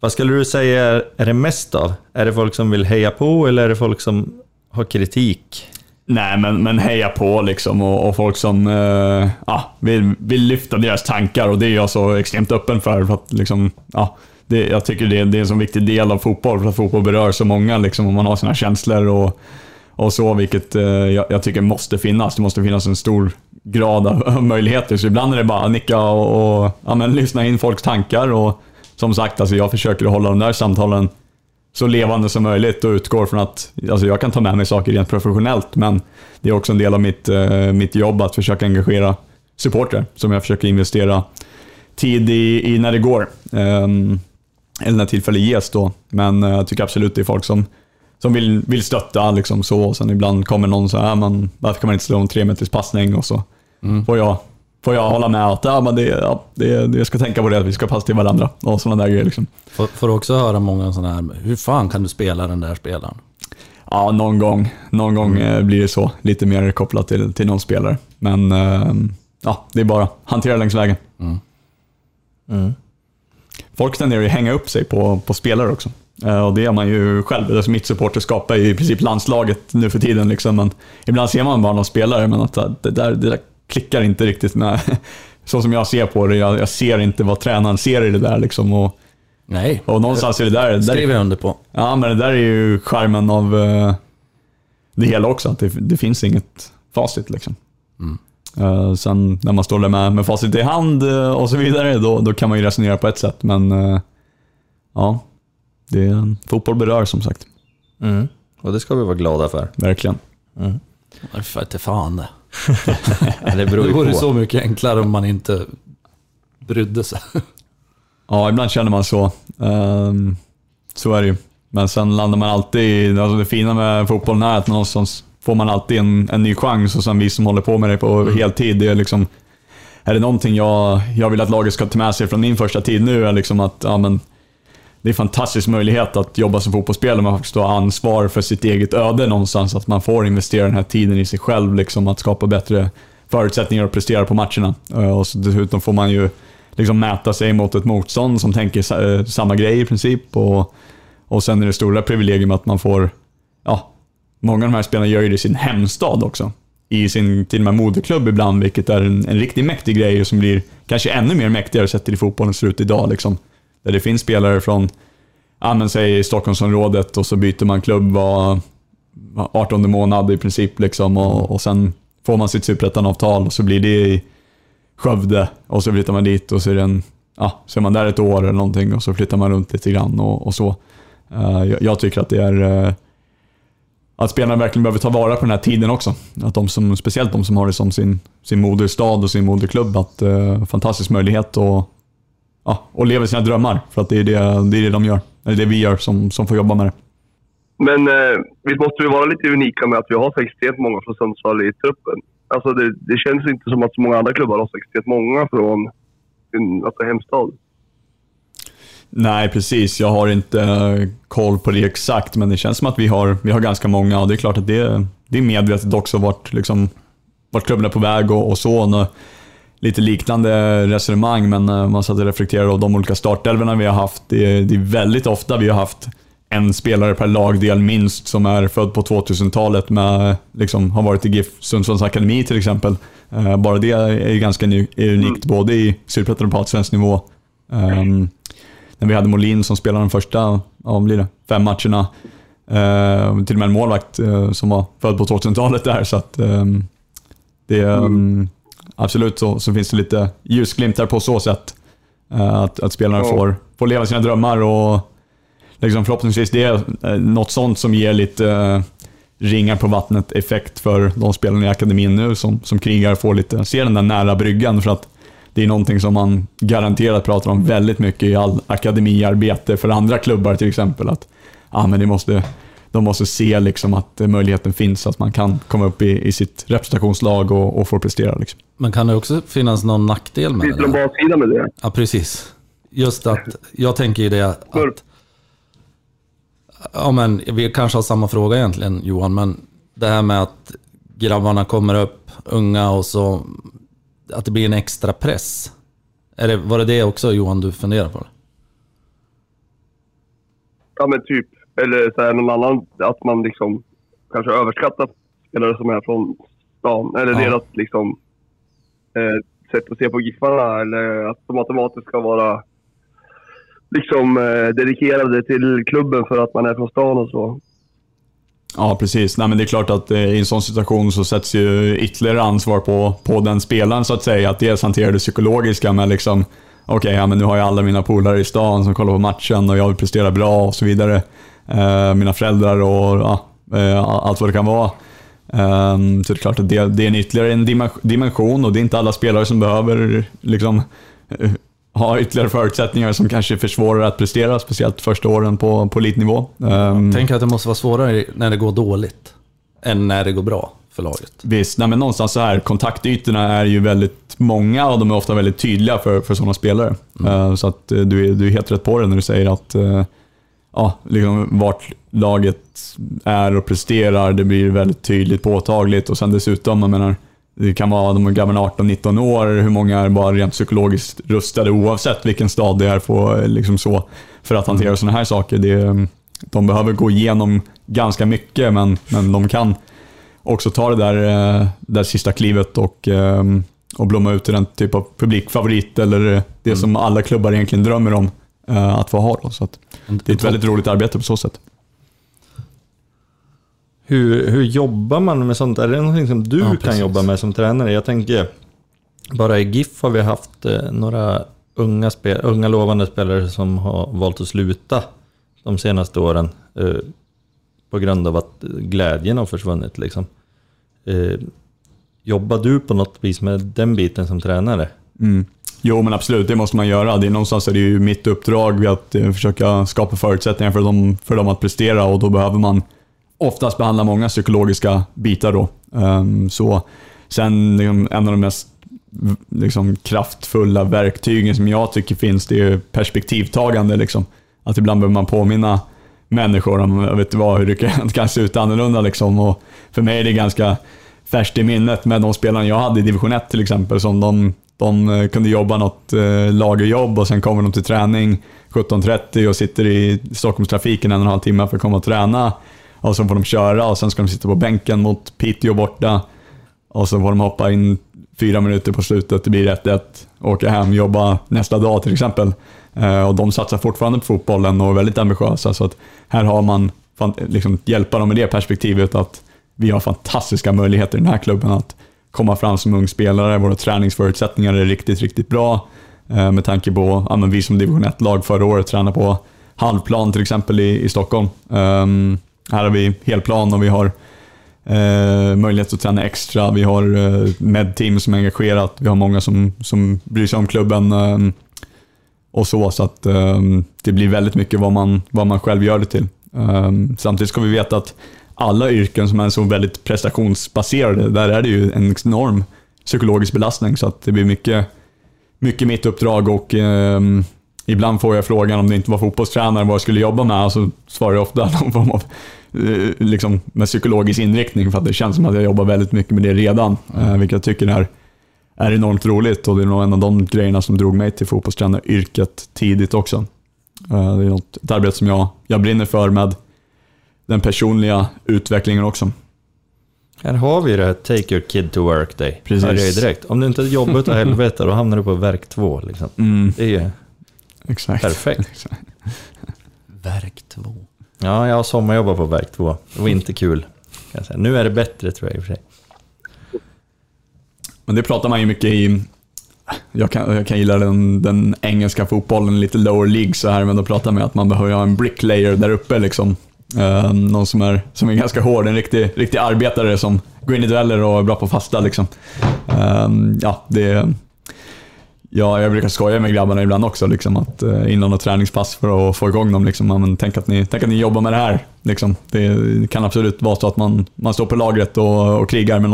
vad skulle du säga är det mest av? Är det folk som vill heja på, eller är det folk som har kritik? Nej, men heja på liksom, och folk som vill lyfta deras tankar, och det är jag så extremt öppen för att liksom, ja. Jag tycker det är en så viktig del av fotboll, för att fotboll berör så många liksom, om man har sina känslor och så, vilket jag tycker måste finnas. Det måste finnas en stor grad av möjligheter, så ibland är det bara nicka och ja, men, lyssna in folks tankar, och som sagt, alltså, jag försöker hålla de där samtalen så levande som möjligt och utgår från att alltså, jag kan ta med mig saker rent professionellt, men det är också en del av mitt jobb att försöka engagera supportrar, som jag försöker investera tid i när det går. Eller när tillfälle ges då. Men jag tycker absolut det är folk som vill stötta liksom, så. Och sen ibland kommer någon så här, man, varför kan man inte slå en 3-meters passning? Och så får jag hålla med att jag ska tänka på det, att vi ska passa till varandra och sådana där grejer liksom. Får du också höra många sådana här, hur fan kan du spela den där spelaren? Ja, någon gång blir det så. Lite mer kopplat till någon spelare. Men ja, det är bara hantera längs vägen. Mm. Folk tenderar ju hänga upp sig på spelare också. Och det gör man ju själv. Alltså mitt supporterskap är ju i princip landslaget nu för tiden liksom. Men ibland ser man bara någon spelare, men att det där klickar inte riktigt med så som jag ser på det. Jag ser inte vad tränaren ser i det där liksom. Och, nej. Och någonstans är det där skriver jag under på. Ja, men det där är ju charmen av det hela också, att det finns inget facit liksom. Mm. Sen när man står där med facit i hand och så vidare, då kan man ju resonera på ett sätt. Men ja, det är, fotboll berör som sagt. Mm. Och det ska vi vara glada för. Verkligen. Mm. Varför inte fan det? Det beror ju på. Det vore så mycket enklare om man inte brydde sig. Ja, ibland känner man så. Så är det ju. Men sen landar man alltid, alltså det fina med fotbollen är att någonstans får man alltid en ny chans, och sen vi som håller på med det på heltid, det är liksom, är det någonting jag vill att laget ska ta med sig från min första tid nu, är liksom att ja, men, det är en fantastisk möjlighet att jobba som fotbollsspelare, man faktiskt har ansvar för sitt eget öde någonstans, att man får investera den här tiden i sig själv liksom, att skapa bättre förutsättningar att prestera på matcherna, och så dessutom får man ju liksom mäta sig mot ett motstånd som tänker samma grej i princip, och sen är det stora privilegium att man får, ja, många av de här spelarna gör ju det i sin hemstad också, i sin till och med moderklubb ibland, vilket är en riktigt mäktig grej, som blir kanske ännu mer mäktigare sett till fotbollens slut idag liksom. Där det finns spelare från i Stockholmsområdet, och så byter man klubb var 18 månad i princip liksom, och sen får man sitt superettanavtal, och så blir det i Skövde, och så flyttar man dit, och så är, så är man där ett år eller någonting, och så flyttar man runt lite grann och så. Jag tycker att det är att spelarna verkligen behöver ta vara på den här tiden också. Att speciellt de som har det som sin moderstad och sin moderklubb, att fantastisk möjlighet och leva sina drömmar, för att det är det de gör, eller det vi gör som får jobba med det. Men vi måste ju vara lite unika med att vi har 61 många från Sundsvall i truppen. Alltså det känns inte som att så många andra klubbar har 61 många från sin hemstad. Nej, precis. Jag har inte koll på det exakt, men det känns som att vi har ganska många, och det är klart att det är medvetet också vart klubben är på väg och så. Och lite liknande resonemang, men man satt och reflekterade av de olika startelverna vi har haft. Det är väldigt ofta vi har haft en spelare per lagdel minst som är född på 2000-talet med, liksom, har varit i GIF Sundsvalls akademi till exempel. Bara det är ganska unikt, både i Sydprätten och på allsvensk nivå. När vi hade Molin som spelade de första 5 matcherna, till och med en målvakt som var född på 2000-talet där, så att det är absolut så finns det lite ljusglimtar på så sätt att spelarna får leva sina drömmar, och liksom förhoppningsvis det är något sånt som ger lite ringar på vattnet effekt för de spelarna i akademin nu som krigar, får lite se den där nära bryggan, för att det är någonting som man garanterat pratar om väldigt mycket i all akademiarbete för andra klubbar till exempel, att men de måste se liksom att möjligheten finns att man kan komma upp i sitt representationslag och få prestera liksom. Men kan det också finnas någon nackdel med det? Baksidan med det. Ja, precis. Just att jag tänker ju det att men vi kanske har samma fråga egentligen, Johan, men det här med att grabbarna kommer upp unga och så att det blir en extra press. Var det också, Johan, du funderar på det? Ja, men typ. Eller så här, någon annan, att man liksom kanske överskattar spelare som är från stan. Eller deras liksom sätt att se på giffarna. Eller att de automatiskt ska vara liksom dedikerade till klubben för att man är från stan och så. Ja, precis. Nej, men det är klart att i en sån situation så sätts ju ytterligare ansvar på den spelaren, så att säga. Att dels hanterar det psykologiska med liksom, men nu har jag alla mina polare i stan som kollar på matchen och jag vill prestera bra och så vidare. Mina föräldrar och allt vad det kan vara. Så det är klart att det är en ytterligare en dimension, och det är inte alla spelare som behöver liksom ha ytterligare förutsättningar som kanske försvårar att prestera, speciellt första åren på elitnivå. Tänk att det måste vara svårare när det går dåligt än när det går bra för laget. Visst, men någonstans så här, kontaktytorna är ju väldigt många, och de är ofta väldigt tydliga för sådana spelare. Så att du är helt rätt på det när du säger att liksom vart laget är och presterar, det blir väldigt tydligt, påtagligt. Och sen dessutom, jag menar, det kan vara de grabbarna 18-19 år, hur många är bara rent psykologiskt rustade oavsett vilken stad det är för, liksom så, för att hantera sådana här saker. De behöver gå igenom ganska mycket, men de kan också ta det där sista klivet och blomma ut i den typ av publikfavorit, eller det som alla klubbar egentligen drömmer om att få ha då. Så att det är ett väldigt roligt arbete på så sätt. Hur jobbar man med sånt? Är det någonting som du kan jobba med som tränare? Jag tänker, bara i GIF har vi haft några unga lovande spelare som har valt att sluta de senaste åren på grund av att glädjen har försvunnit. Liksom. Jobbar du på något vis med den biten som tränare? Mm. Jo, men absolut, det måste man göra. Det är någonstans, är det ju mitt uppdrag att försöka skapa förutsättningar för dem att prestera, och då behöver man oftast behandlar många psykologiska bitar då. Så sen en av de mest liksom kraftfulla verktygen som jag tycker finns, det är perspektivtagande liksom. Att ibland behöver man påminna människor om, jag vet vad, hur det kan se ut annorlunda liksom. Och för mig är det ganska färskt i minnet med de spelarna jag hade i division 1 till exempel, som de kunde jobba något lagerjobb, och sen kommer de till träning 17:30 och sitter i Stockholmstrafiken 1,5 timme för att komma och träna. Och så får de köra, och sen ska de sitta på bänken mot Piteå borta. Och så får de hoppa in 4 minuter på slutet, det blir 1-1. Åka hem, jobba nästa dag till exempel. Och de satsar fortfarande på fotbollen och är väldigt ambitiösa. Så att här har man liksom hjälpa dem med det perspektivet, att vi har fantastiska möjligheter i den här klubben att komma fram som ung spelare. Våra träningsförutsättningar är riktigt, riktigt bra. Med tanke på vi som division 1-lag förra året tränade på halvplan till exempel i Stockholm. Här har vi helplan, och vi har möjlighet att träna extra. Vi har medteam som är engagerat. Vi har många som bryr sig om klubben och så att det blir väldigt mycket vad man själv gör det till. Samtidigt ska vi veta att alla yrken som är så väldigt prestationsbaserade, där är det ju en enorm psykologisk belastning, så att det blir mycket mitt uppdrag och Ibland får jag frågan om det inte var fotbollstränare vad jag skulle jobba med, så svarar jag ofta någon form av liksom, med psykologisk inriktning, för att det känns som att jag jobbar väldigt mycket med det redan, vilket jag tycker är enormt roligt, och det är nog en av de grejerna som drog mig till fotbollstränaryrket tidigt också. Det är något, ett arbete som jag brinner för, med den personliga utvecklingen också. Här har vi det, take your kid to work day. Precis. Här är det direkt. Om du inte jobbar utav helvete, då hamnar du på verk 2 liksom. Det är exakt. Perfekt. Exakt. Verk 2. Ja, jag har sommarjobbat på verk 2. Det var inte kul, kan jag säga. Nu är det bättre, tror jag, i och för sig. Men det pratar man ju mycket i. Jag kan gilla den engelska fotbollen, lite lower league så här, men då pratar man att man behöver ha en bricklayer där uppe liksom. Någon som är ganska hård, en riktig arbetare som går in i dueller och är bra på fasta liksom. Jag brukar skoja med grabbarna ibland också liksom, att innan något träningspass för att få igång dem liksom, men tänk att ni jobbar med det här liksom. Det kan absolut vara så att man står på lagret och krigar med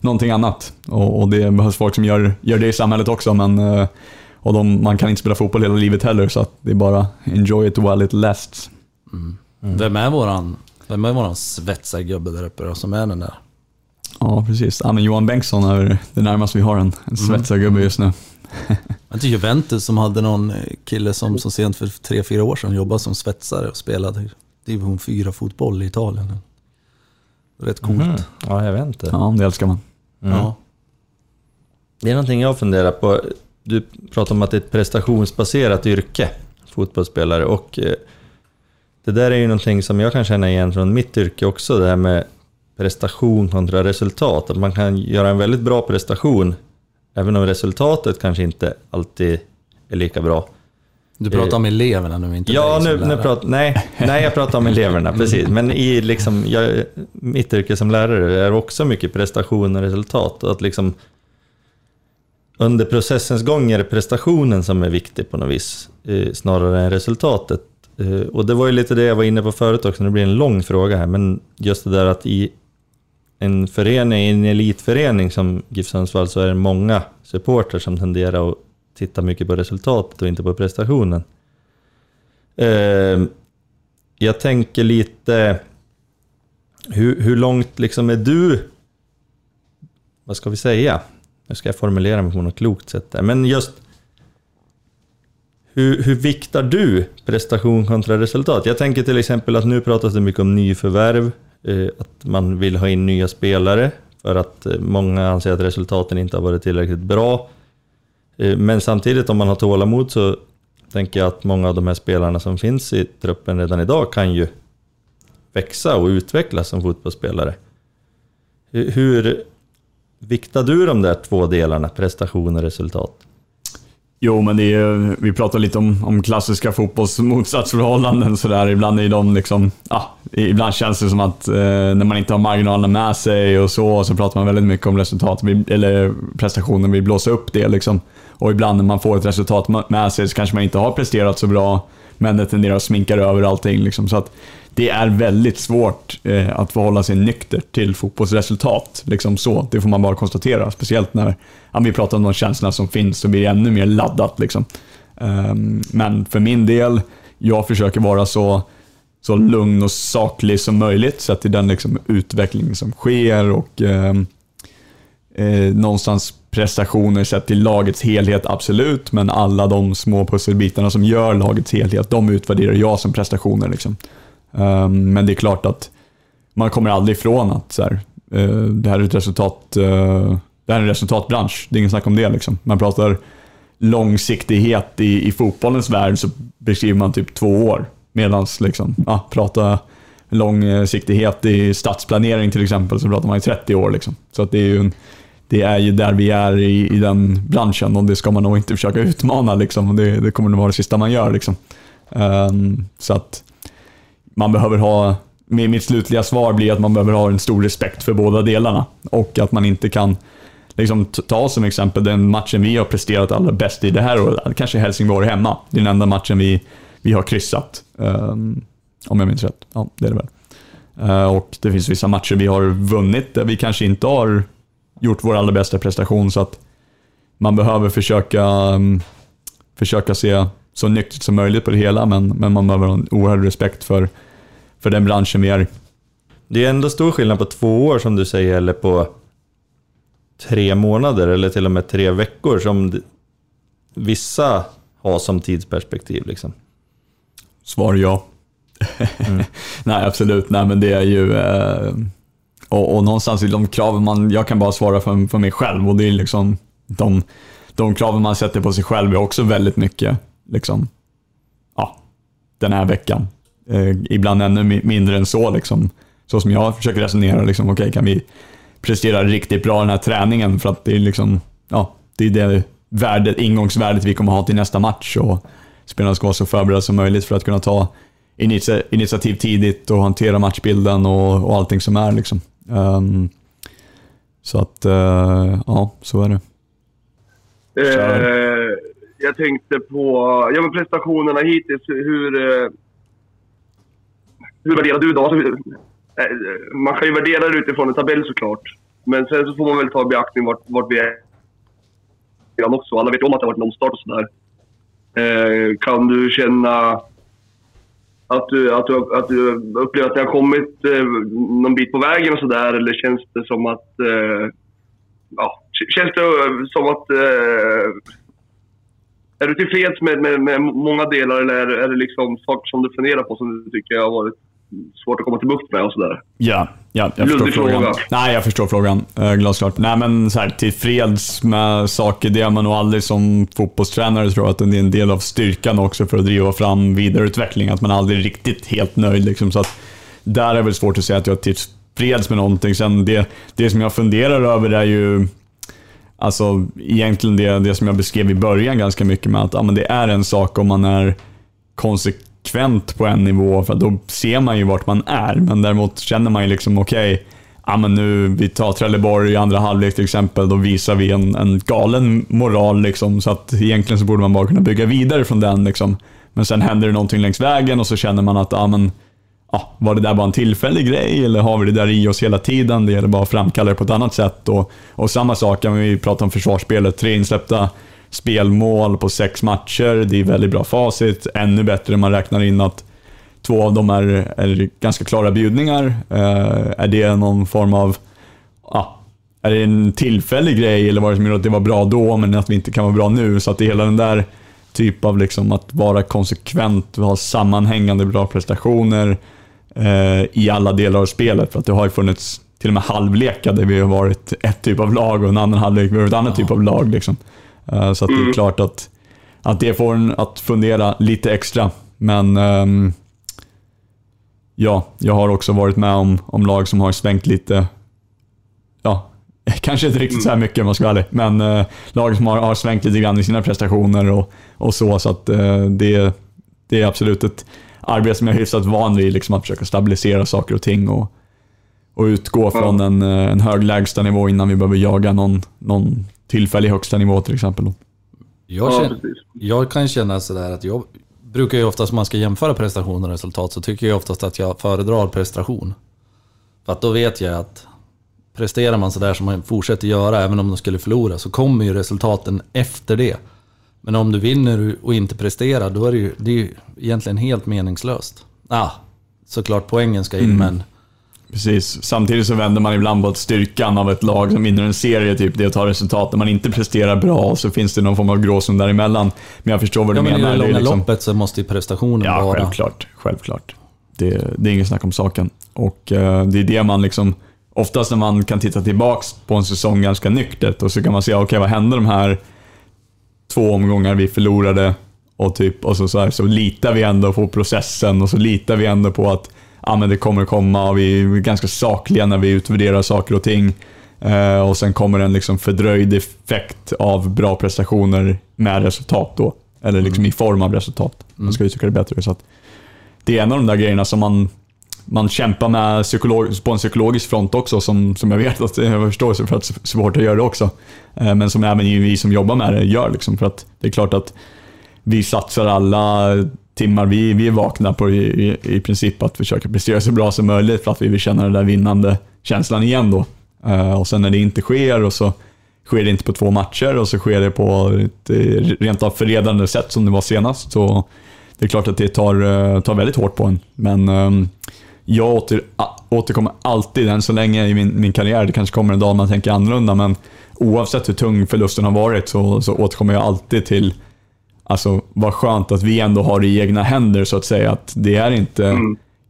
någonting annat, och det behövs folk som gör det i samhället också, men och man kan inte spela fotboll hela livet heller, så att det är bara enjoy it while it lasts. Mm. Vem är våran svetsargubbe där uppe som är den där? Ja, precis. Ja, men Johan Bengtsson är det närmaste vi har en svetsargubbe just nu. Jag tycker Juventus som hade någon kille som sent för 3-4 år sedan jobbade som svetsare och spelade division 4 fotboll i Italien. Rätt coolt. Ja, jag vet inte. Ja, det älskar man. Ja. Det är någonting jag funderar på. Du pratar om att det är ett prestationsbaserat yrke, fotbollsspelare, och det där är ju någonting som jag kan känna igen från mitt yrke också, det här med prestation kontra resultat. Att man kan göra en väldigt bra prestation även om resultatet kanske inte alltid är lika bra. Du pratar om eleverna nu, inte ja, nej, jag pratar om eleverna, precis. Men i liksom, mitt yrke som lärare är också mycket prestation och resultat. Att liksom, under processens gång är det prestationen som är viktig på något vis, snarare än resultatet. Och det var ju lite det jag var inne på förut också, det blir en lång fråga här, men just det där att i en förening, en elitförening som GIF Sundsvall, så är det många supporter som tenderar att titta mycket på resultatet och inte på prestationen. Jag tänker lite, hur långt liksom är du, vad ska vi säga, nu ska jag formulera mig på något klokt sätt där, men just hur viktar du prestation kontra resultat? Jag tänker till exempel att nu pratas det mycket om nyförvärv, att man vill ha in nya spelare för att många anser att resultaten inte har varit tillräckligt bra. Men samtidigt, om man har tålamod, så tänker jag att många av de här spelarna som finns i truppen redan idag kan ju växa och utvecklas som fotbollsspelare. Hur viktar du de där två delarna, prestation och resultat? Jo, men det är, vi pratar lite om klassiska fotbollsmotsatsförhållanden så där. Ibland är de liksom, ibland känns det som att när man inte har marginalerna med sig och så pratar man väldigt mycket om resultat eller prestationen, vi blåser upp det liksom. Och ibland när man får ett resultat med sig så kanske man inte har presterat så bra, men det tenderar att sminka över allting liksom. Så att det är väldigt svårt att förhålla sig nykter till fotbollsresultat liksom, så det får man bara konstatera, speciellt när vi pratar om de känslorna som finns, så blir det ännu mer laddat liksom. Men för min del, jag försöker vara så lugn och saklig som möjligt, så att det är den liksom, utveckling som sker, och någonstans prestationer sett till lagets helhet, absolut, men alla de små pusselbitarna som gör lagets helhet, de utvärderar jag som prestationer liksom. Men det är klart att man kommer aldrig ifrån att så här, det här är en resultatbransch, det är ingen snack om det liksom. Man pratar långsiktighet i fotbollens värld, så beskriver man typ 2 år, medans liksom, prata långsiktighet i stadsplanering till exempel, så pratar man i 30 år liksom. Så att det är ju där vi är i den branschen, och det ska man nog inte försöka utmana liksom. Det kommer nog vara det sista man gör liksom. Så att man behöver ha, mitt slutliga svar blir att man behöver ha en stor respekt för båda delarna, och att man inte kan liksom, ta som exempel den matchen vi har presterat allra bäst i det här, och kanske Helsingborg hemma, det är den enda matchen vi har kryssat, om jag minns rätt, ja det är det väl. Och det finns vissa matcher vi har vunnit där vi kanske inte har gjort vår allra bästa prestation, så att man behöver försöka se så nyktert som möjligt på det hela, men man behöver en oerhörd respekt för den branschen vi är. Det är ändå stor skillnad på 2 år som du säger, eller på 3 månader eller till och med 3 veckor som vissa har som tidsperspektiv liksom. Svar ja. Mm. Nej, absolut. Nej, men det är ju och någonstans i de kraven jag kan bara svara för mig själv, och det är liksom de kraven man sätter på sig själv är också väldigt mycket liksom, ja, den här veckan. Ibland ännu mindre än så liksom. Så som jag försöker resonera liksom, okej, kan vi prestera riktigt bra den här träningen, för att det är liksom, ja, det är det värdet, ingångsvärdet vi kommer ha till nästa match, och spelarna ska vara så förberedda som möjligt för att kunna ta initiativ tidigt och hantera matchbilden och allting som är liksom. Så att ja, så är det. Jag tänkte på men prestationerna hittills, hur värderar du då? Man kan ju värdera det utifrån en tabell såklart, men sen så får man väl ta i beaktning vart vi är också. Alla vet om att det har varit en omstart och sådär. Kan du känna att du upplever att det har kommit någon bit på vägen och sådär, eller känns det som att är du tillfreds med många delar, eller är det liksom saker som du funderar på som du tycker har varit svårt att komma till bukt med och sådär? Ja, jag förstår frågan. Nej, jag förstår frågan. Glasklart. Nej, men så här, tillfreds med saker, det är man nog aldrig som fotbollstränare, tror jag att det är en del av styrkan också för att driva fram vidareutveckling, att man aldrig riktigt helt nöjd liksom. Så att där är väl svårt att säga att jag är tillfreds med någonting. Sen det som jag funderar över är ju alltså egentligen det som jag beskrev i början ganska mycket, med att men det är en sak om man är konsekvent på en nivå, för då ser man ju vart man är, men däremot känner man ju liksom okej, men nu vi tar Trelleborg i andra halvlek till exempel, då visar vi en galen moral liksom, så att egentligen så borde man bara kunna bygga vidare från den liksom, men sen händer det någonting längs vägen och så känner man att var det där bara en tillfällig grej, eller har vi det där i oss hela tiden, det gäller bara att framkalla det på ett annat sätt, och samma sak när vi pratar om försvarsspelet, 3 insläppta spelmål på 6 matcher, det är väldigt bra facit, ännu bättre när man räknar in att 2 av dem är ganska klara bjudningar. Är det någon form av är det en tillfällig grej, eller var det som gör att det var bra då men att vi inte kan vara bra nu? Så att det är hela den där typ av liksom att vara konsekvent, ha sammanhängande bra prestationer i alla delar av spelet, för att det har ju funnits till och med halvlekar där vi har varit ett typ av lag och en annan halvlek vi har varit ett annat typ av lag liksom. Så att det är klart att det får en att fundera lite extra. Men jag har också varit med om lag som har svängt lite. Ja, kanske inte riktigt så här mycket om man ska vara ärlig, men lag som har svängt lite grann i sina prestationer och så att det är absolut ett arbete som jag är hyfsat van vid liksom, att försöka stabilisera saker och ting och utgå från en hög lägsta nivå innan vi behöver jaga någon tillfällig högsta nivå till exempel. Jag kan känna sådär att jag brukar ju oftast, om man ska jämföra prestation och resultat, så tycker jag oftast att jag föredrar prestation. För att då vet jag att presterar man sådär som man fortsätter göra, även om de skulle förlora, så kommer ju resultaten efter det. Men om du vinner och inte presterar, då är det är ju egentligen helt meningslöst. Såklart poängen ska in, men precis. Samtidigt så vänder man ibland på att styrkan av ett lag som vinner en serie, typ det att ta resultat när man inte presterar bra, så finns det någon form av gråzon däremellan. Men jag förstår vad du menar. Men i det långa loppet så måste ju prestationen vara. Ja, självklart. Det är inget snack om saken. Och det är det man liksom, oftast när man kan titta tillbaks på en säsong ganska nyktert, och så kan man säga okej, vad hände de här 2 omgångar vi förlorade, och typ, och så litar vi ändå på processen, och så litar vi ändå på att men det kommer komma, och vi är ganska sakliga när vi utvärderar saker och ting, och sen kommer en liksom fördröjd effekt av bra prestationer med resultat då, eller liksom i form av resultat. Man ska ju tycka det bättre, så att det är en av de där grejerna som man kämpar med på en psykologisk front också, som jag vet att jag förstår sig för att svårt att göra det också, men som även vi som jobbar med det gör liksom, för att det är klart att vi satsar alla timmar vi vaknar på i princip att försöka prestera så bra som möjligt, för att vi vill känna den där vinnande känslan igen då, och sen när det inte sker, och så sker det inte på två matcher och så sker det på ett rent av förledande sätt som det var senast, så det är klart att det tar väldigt hårt på en. Men jag återkommer alltid än så länge i min karriär. Det kanske kommer en dag man tänker annorlunda, men oavsett hur tung förlusten har varit så återkommer jag alltid till, alltså vad skönt att vi ändå har det i egna händer, så att säga, att det är inte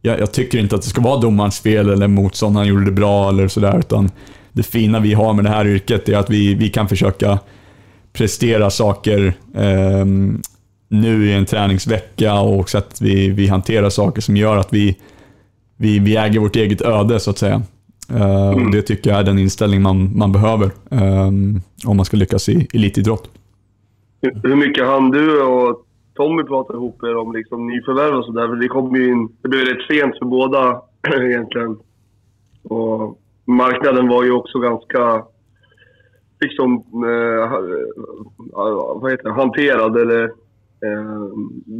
jag tycker inte att det ska vara domarens fel eller motståndaren han gjorde det bra eller sådär, utan det fina vi har med det här yrket är att vi kan försöka prestera saker nu i en träningsvecka, och så att vi hanterar saker som gör att vi äger vårt eget öde, så att säga. Och det tycker jag är den inställning man behöver om man ska lyckas i elitidrott. Hur mycket hann du och Tommy prata ihop er om liksom nyförvärv och sådär? För det kom ju in, det blev rätt sent för båda egentligen. Och marknaden var ju också ganska liksom hanterad eller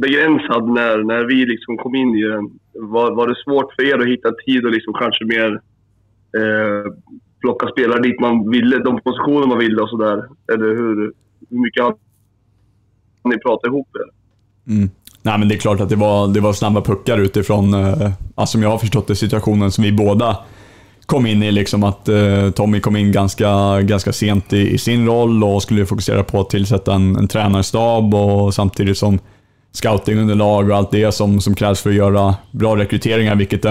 begränsad när vi liksom kom in i den. Var det svårt för er att hitta tid och liksom kanske mer plocka spelare dit man ville, de positioner man ville och sådär? Eller hur mycket ni pratar ihop eller? Nej, men det är klart att det var snabba puckar utifrån, alltså som jag har förstått det, situationen som vi båda kom in i, liksom att Tommy kom in ganska sent i sin roll och skulle fokusera på att tillsätta en tränarstab, och samtidigt som scoutingunderlag och allt det som krävs för att göra bra rekryteringar, vilket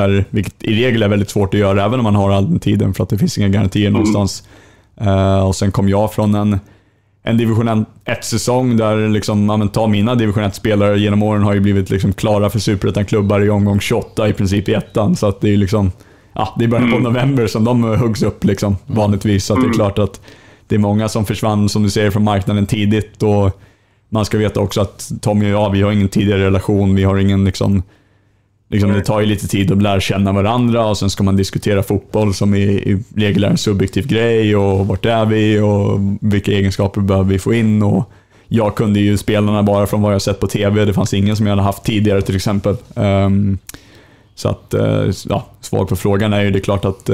i regel är väldigt svårt att göra även om man har all den tiden, för att det finns inga garantier någonstans. Och sen kom jag från en division 1-säsong där liksom, ja, men ta mina division 1-spelare genom åren har ju blivit liksom klara för superettan-klubbar i omgång 28 i princip i ettan, så att det är liksom, ja, det är början på november som de huggs upp liksom, vanligtvis, så att det är klart att det är många som försvann, som du säger, från marknaden tidigt. Och man ska veta också att Tommy och jag, vi har ingen tidigare relation, vi har ingen liksom det tar ju lite tid att lära känna varandra, och sen ska man diskutera fotboll som i regel är en subjektiv grej, och vart är vi och vilka egenskaper behöver vi få in. Och jag kunde ju spelarna bara från vad jag sett på tv, det fanns ingen som jag hade haft tidigare till exempel. Så att, ja, svar på frågan är ju, det är klart att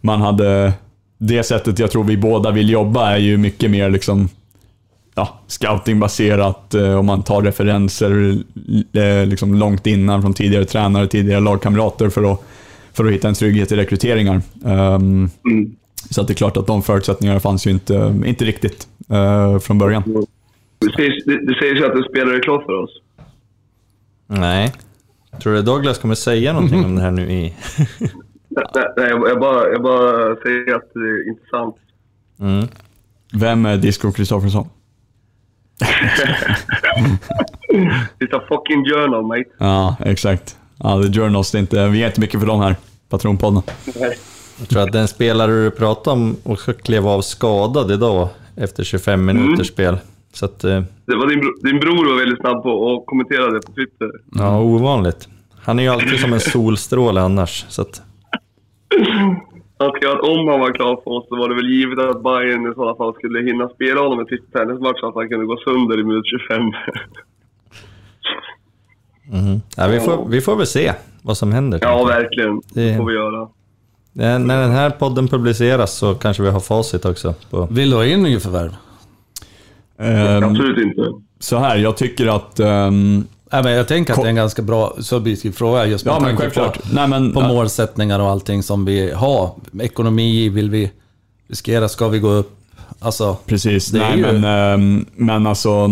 man hade det sättet. Jag tror vi båda vill jobba är ju mycket mer liksom, ja, scoutingbaserat, om man tar referenser liksom långt innan från tidigare tränare, tidigare lagkamrater, för att hitta en trygghet i rekryteringar. Så att det är klart att de förutsättningarna fanns ju inte riktigt från början. Det sägs ju att en spelare är klar för oss. Nej. Tror du Douglas kommer säga någonting om det här nu i? Nej, jag bara säger att det är intressant. Vem är Disco Kristoffersson? It's a fucking journal, mate. Ja, exakt. Ja, the journals, det är inte, vi är inte mycket för dem här, Patronpodden. Jag tror att den spelare du pratade om också klev av skadad idag efter 25 minuters spel. Så att, det var din bror var väldigt snabb på att kommentera det på Twitter. Ja, ovanligt. Han är ju alltid som en solstråle annars, så att... Att om han var klar för oss, så var det väl givet att Bayern i sådana fall skulle hinna spela honom en sista tennismatch, så att han kunde gå sönder i minut 25. Ja, vi får väl se vad som händer. Ja, verkligen. Det får vi göra. När den här podden publiceras så kanske vi har facit också på... Vill du ha in någon förvärv? Absolut inte. Så här, jag tycker att... Nej, men jag tänker att det är en ganska bra subjektiv fråga just med tanke på målsättningar och allting som vi har. Ekonomi, vill vi riskera, ska vi gå upp? Alltså, precis, men alltså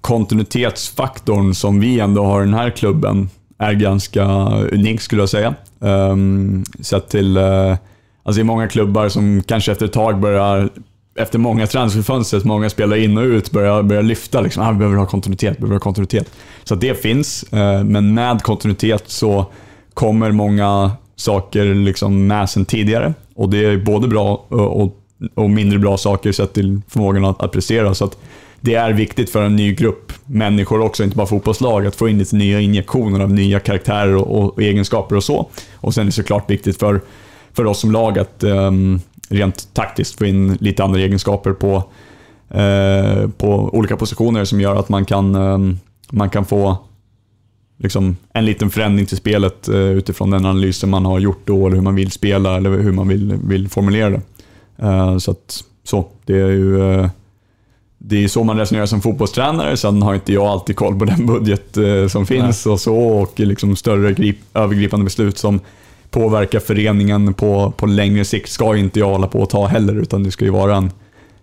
kontinuitetsfaktorn som vi ändå har i den här klubben är ganska unik, skulle jag säga. Så att till, alltså det är många klubbar som kanske efter ett tag börjar... Efter många transferfönster, många spelare in och ut börjar lyfta liksom, vi behöver ha kontinuitet, Så att det finns, men med kontinuitet så kommer många saker liksom med sen tidigare, och det är både bra och mindre bra saker sett till förmågan att prestera. Så att det är viktigt för en ny grupp människor också, inte bara fotbollslag, att få in lite nya injektioner av nya karaktärer och egenskaper och så. Och sen är det såklart viktigt för oss som lag att rent taktiskt få in lite andra egenskaper på olika positioner som gör att man kan få liksom en liten förändring till spelet utifrån den analysen man har gjort då, eller hur man vill spela eller hur man vill formulera det. Så att så. Det är ju det är så man resonerar som fotbollstränare. Sen har inte jag alltid koll på den budget som finns och så, och liksom större övergripande beslut som påverkar föreningen på längre sikt ska inte jag hålla på att ta heller, utan det ska ju vara en,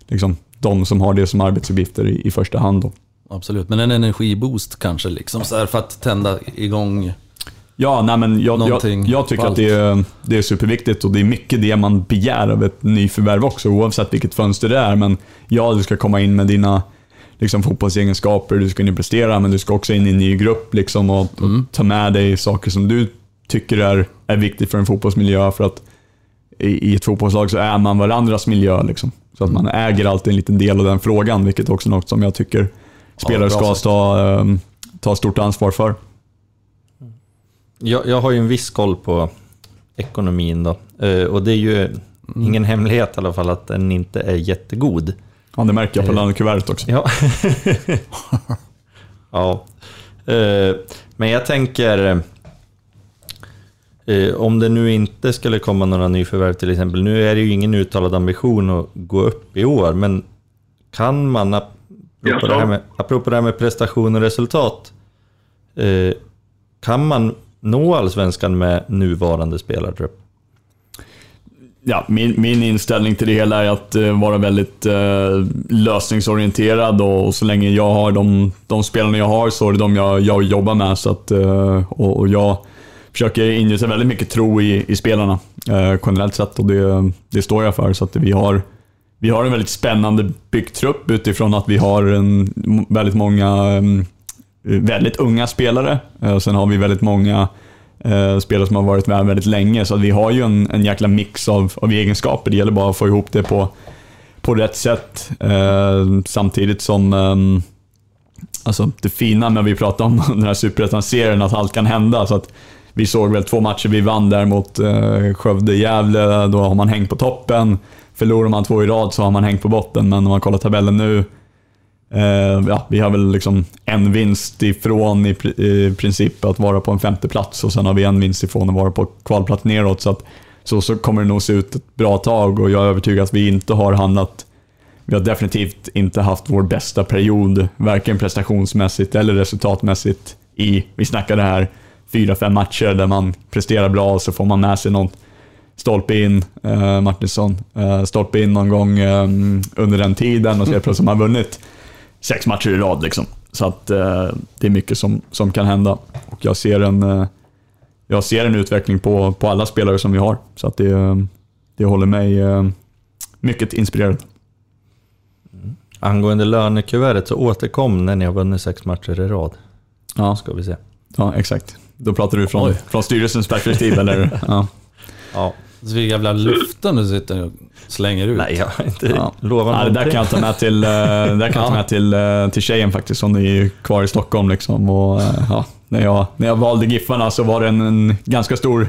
liksom, de som har det som arbetsuppgifter i första hand då. Absolut, men en energiboost kanske liksom, så här för att tända igång. Ja, nej, men jag tycker att det är superviktigt, och det är mycket det man begär av ett nyförvärv också, oavsett vilket fönster det är. Men ja, du ska komma in med dina liksom fotbollsegenskaper, du ska prestera, men du ska också in i en ny grupp liksom, och ta med dig saker som du tycker är viktigt för en fotbollsmiljö, för att i ett fotbollslag så är man varandras miljö liksom. Så att man äger alltid en liten del av den frågan, vilket också är något som jag tycker spelare ska ta stort ansvar för. Jag har ju en viss koll på ekonomin då, och det är ju ingen hemlighet i alla fall att den inte är jättegod. Ja, det märker jag på lönekuvertet också. Ja. Ja. Men jag tänker, om det nu inte skulle komma några nyförvärv till exempel, nu är det ju ingen uttalad ambition att gå upp i år, men kan man apropå det här med prestation och resultat, kan man nå allsvenskan med nuvarande spelartrupp? Ja, min inställning till det hela är att vara väldigt lösningsorienterad, och så länge jag har de spelarna jag har, så är det de jag jobbar med, så att, och jag försöker ingjuta väldigt mycket tro i spelarna generellt sett, och det står jag för. Så att vi har en väldigt spännande byggtrupp utifrån att vi har väldigt många väldigt unga spelare. Sen har vi väldigt många spelare som har varit med väldigt länge, så att vi har ju en jäkla mix av egenskaper. Det gäller bara att få ihop det på rätt sätt, samtidigt som alltså det fina när vi pratar om den här superettan-serien, att allt kan hända. Så att vi såg väl 2 matcher vi vann där mot Skövde, Gävle, då har man hängt på toppen. Förlorar man 2 i rad så har man hängt på botten. Men om man kollar tabellen nu, ja, vi har väl liksom en vinst ifrån i princip att vara på en 5:e plats, och sen har vi en vinst ifrån att vara på kvalplats neråt. Så att, så kommer det nog se ut ett bra tag, och jag är övertygad att vi har definitivt inte haft vår bästa period, varken prestationsmässigt eller resultatmässigt. Vi snackade här 4-5 matcher där man presterar bra, och så får man med sig något. Stolpe in, Martinsson stolpe in någon gång under den tiden, och så är det plötsligt som har vunnit 6 matcher i rad liksom. Så att det är mycket som kan hända, och jag ser en utveckling på alla spelare som vi har, så att det håller mig mycket inspirerad. Angående lönekuvertet, så återkom när ni har vunnit 6 matcher i rad. Ja, ska vi se. Ja, exakt. Då pratar du från styrelsens perspektiv eller? Ja. Ja. Så vi jävla luften du sitter och slänger ut. Nej, jag inte lovar någonting. Där kan jag ta med till tjejen faktiskt, som är kvar i Stockholm liksom. Och ja, när jag valde Giffarna, så var det en ganska stor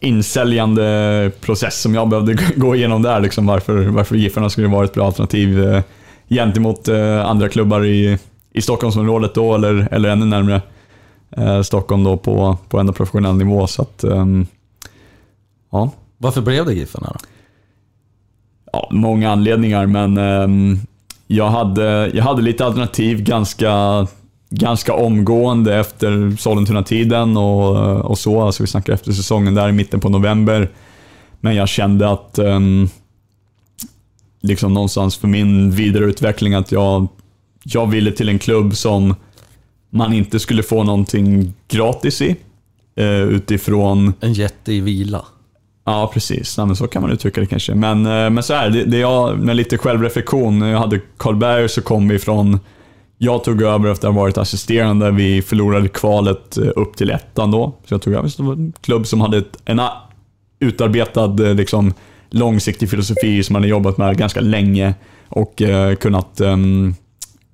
insäljande process som jag behövde gå igenom där liksom, varför Giffarna skulle vara ett bra alternativ gentemot andra klubbar i Stockholmsområdet då, eller ännu närmare Stockholm då, på en professionell nivå. Så att ja. Varför blev det Giffarna då? Ja, många anledningar, men jag hade lite alternativ ganska omgående efter Sollentuna-tiden och så. Alltså vi snackade efter säsongen där i mitten på november. Men jag kände att liksom någonstans för min vidareutveckling att jag ville till en klubb som man inte skulle få någonting gratis i, utifrån en jätte i vila. Ja, precis. Nej, men så kan man uttrycka det kanske. Men så här, det med lite självreflektion. När jag hade Karlberg så kom vi från... Jag tog över efter att ha varit assisterande. Vi förlorade kvalet upp till 1:an då. Så jag tog över. Det var en klubb som hade en utarbetad liksom, långsiktig filosofi som man hade jobbat med ganska länge. Och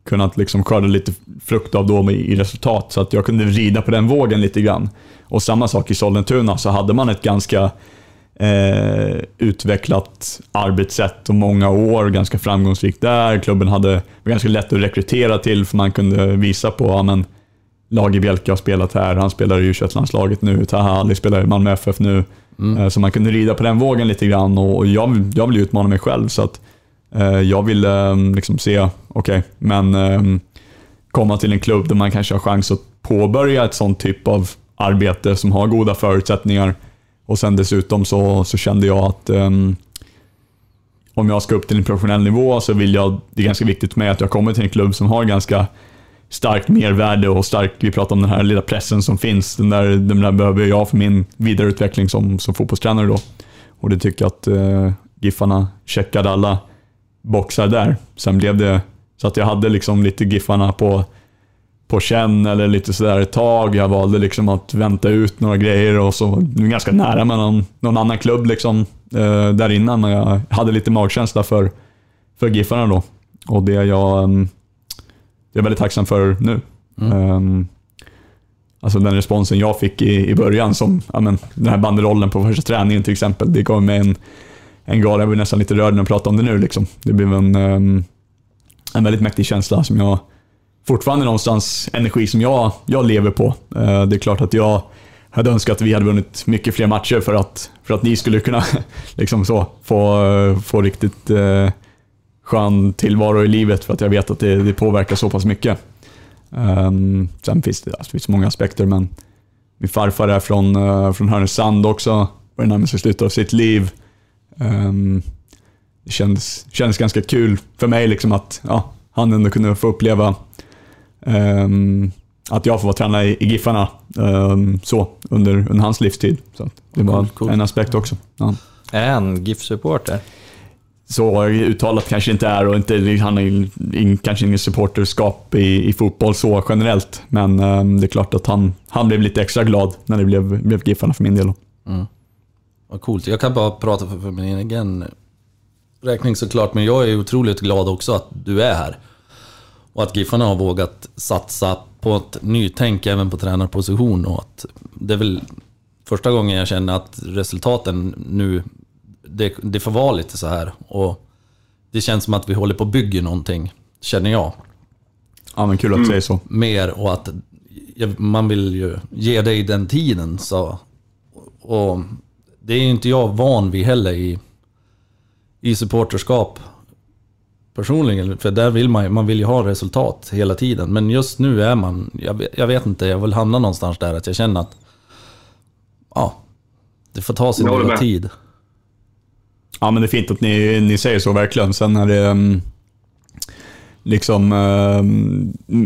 kunnat liksom skörda lite frukt av då i resultat. Så att jag kunde rida på den vågen lite grann. Och samma sak i Sollentuna, så hade man ett ganska... utvecklat arbetssätt och många år ganska framgångsrikt där. Klubben var ganska lätt att rekrytera till, för man kunde visa på Lagerbjelke har spelat här, han spelar i U21-landslaget nu, Tahali spelar i Malmö FF nu. Så man kunde rida på den vågen lite grann, och jag vill utmana mig själv, så att Jag ville liksom se, okej, men komma till en klubb där man kanske har chans att påbörja ett sånt typ av arbete som har goda förutsättningar. Och sen dessutom så kände jag att om jag ska upp till en professionell nivå så vill jag, det är ganska viktigt med att jag kommer till en klubb som har ganska starkt mervärde och starkt, vi pratar om den här lilla pressen som finns, den där behöver jag för min vidareutveckling som fotbollstränare då. Och det tycker jag att Giffarna checkade alla boxar där. Sen blev det så att jag hade liksom lite Giffarna på känn eller lite sådär ett tag. Jag valde liksom att vänta ut några grejer och så ganska nära med någon annan klubb liksom där innan, men jag hade lite magkänsla för Giffarna då. Och det är jag väldigt tacksam för nu. Alltså den responsen jag fick i början, som den här banderollen på första träningen till exempel, det gav mig en galen, jag blir nästan lite rörd när jag pratar om det nu liksom. Det blev en väldigt mäktig känsla som jag fortfarande någonstans, energi som jag lever på. Det är klart att jag hade önskat att vi hade vunnit mycket fler matcher för att ni skulle kunna liksom så få riktigt skön tillvaro i livet, för att jag vet att det påverkar så pass mycket. Sen finns det många aspekter, men min farfar är från Härnösand också, var det närmast i slutet av sitt liv. Det känns ganska kul för mig liksom att han ändå kunde få uppleva att jag får vara tränare i Giffarna så under hans livstid, så det var cool. En aspekt också. Är han GIF-supporter? Så uttalat kanske inte är, och inte, han är kanske ingen supporterskap i fotboll så generellt, men det är klart att han blev lite extra glad när det blev Giffarna för min del. Vad coolt. Jag kan bara prata för min egen räkning såklart, men jag är otroligt glad också att du är här. Och att Giffarna har vågat satsa på ett nytänk även på tränarposition. Och att det är väl första gången jag känner att resultaten nu, det får vara lite så här. Och det känns som att vi håller på att bygga någonting, känner jag. Ja, men kul att säga så. Mer, och att man vill ju ge dig den tiden. Så. Och det är inte jag van vid heller i supporterskap personligen, för där vill man vill ju ha resultat hela tiden, men just nu är man, jag vet inte, jag vill hamna någonstans där att jag känner att det får ta sin lilla tid. Ja, men det är fint att ni säger så verkligen. Sen är det liksom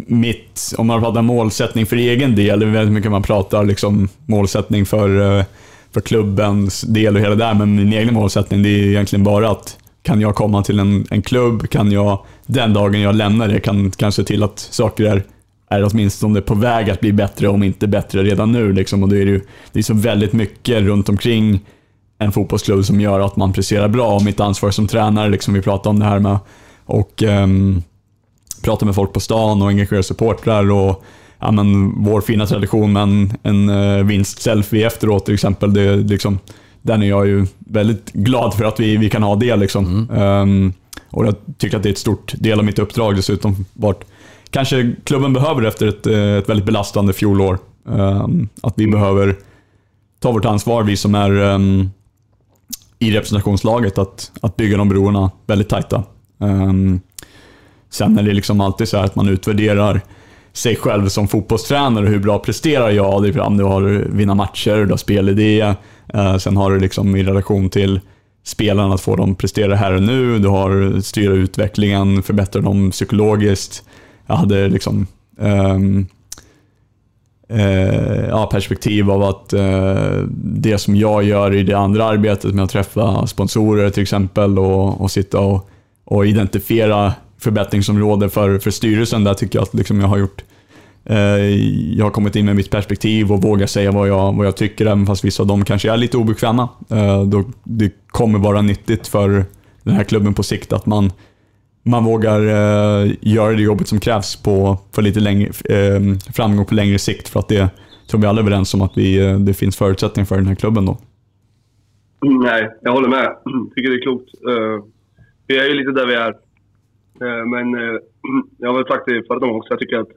mitt, om man pratar målsättning för egen del, väldigt mycket man pratar liksom målsättning för klubbens del och hela där, men min egen målsättning, det är egentligen bara att kan jag komma till en klubb, kan jag den dagen jag lämnar det, kan se till att saker är åtminstone på väg att bli bättre, om inte bättre redan nu liksom. Och då är det ju, det är så väldigt mycket runt omkring en fotbollsklubb som gör att man presterar bra, och mitt ansvar som tränare liksom, vi pratar om det här med och prata med folk på stan och engagera supportrar och vår fina tradition med en vinstselfie efteråt till exempel, det liksom, den är jag ju väldigt glad för att vi kan ha det liksom. Och jag tycker att det är ett stort del av mitt uppdrag dessutom, vart kanske klubben behöver efter ett väldigt belastande fjolår, att vi behöver ta vårt ansvar, vi som är i representationslaget, att bygga de broarna väldigt tajta. Sen är det liksom alltid så här att man utvärderar sig själv som fotbollstränare, hur bra presterar jag, du har vinna matcher, du har spelidé, sen har du liksom i relation till spelarna att få dem prestera här och nu, du har styra utvecklingen, förbättra dem psykologiskt. Jag hade liksom perspektiv av att det som jag gör i det andra arbetet med att träffa sponsorer till exempel och sitta och identifiera förbättringsområden för styrelsen, där tycker jag att liksom jag har gjort, jag har kommit in med mitt perspektiv och vågar säga vad jag tycker, även fast vissa av dem kanske är lite obekväma. Då det kommer vara nyttigt för den här klubben på sikt att man vågar göra det jobbet som krävs för lite längre framgång på längre sikt, för att det tror vi alla är överens om att det finns förutsättningar för den här klubben då. Nej, jag håller med. Jag tycker det är klokt. Vi är ju lite där vi är. Men jag har sagt det för dem också, jag tycker att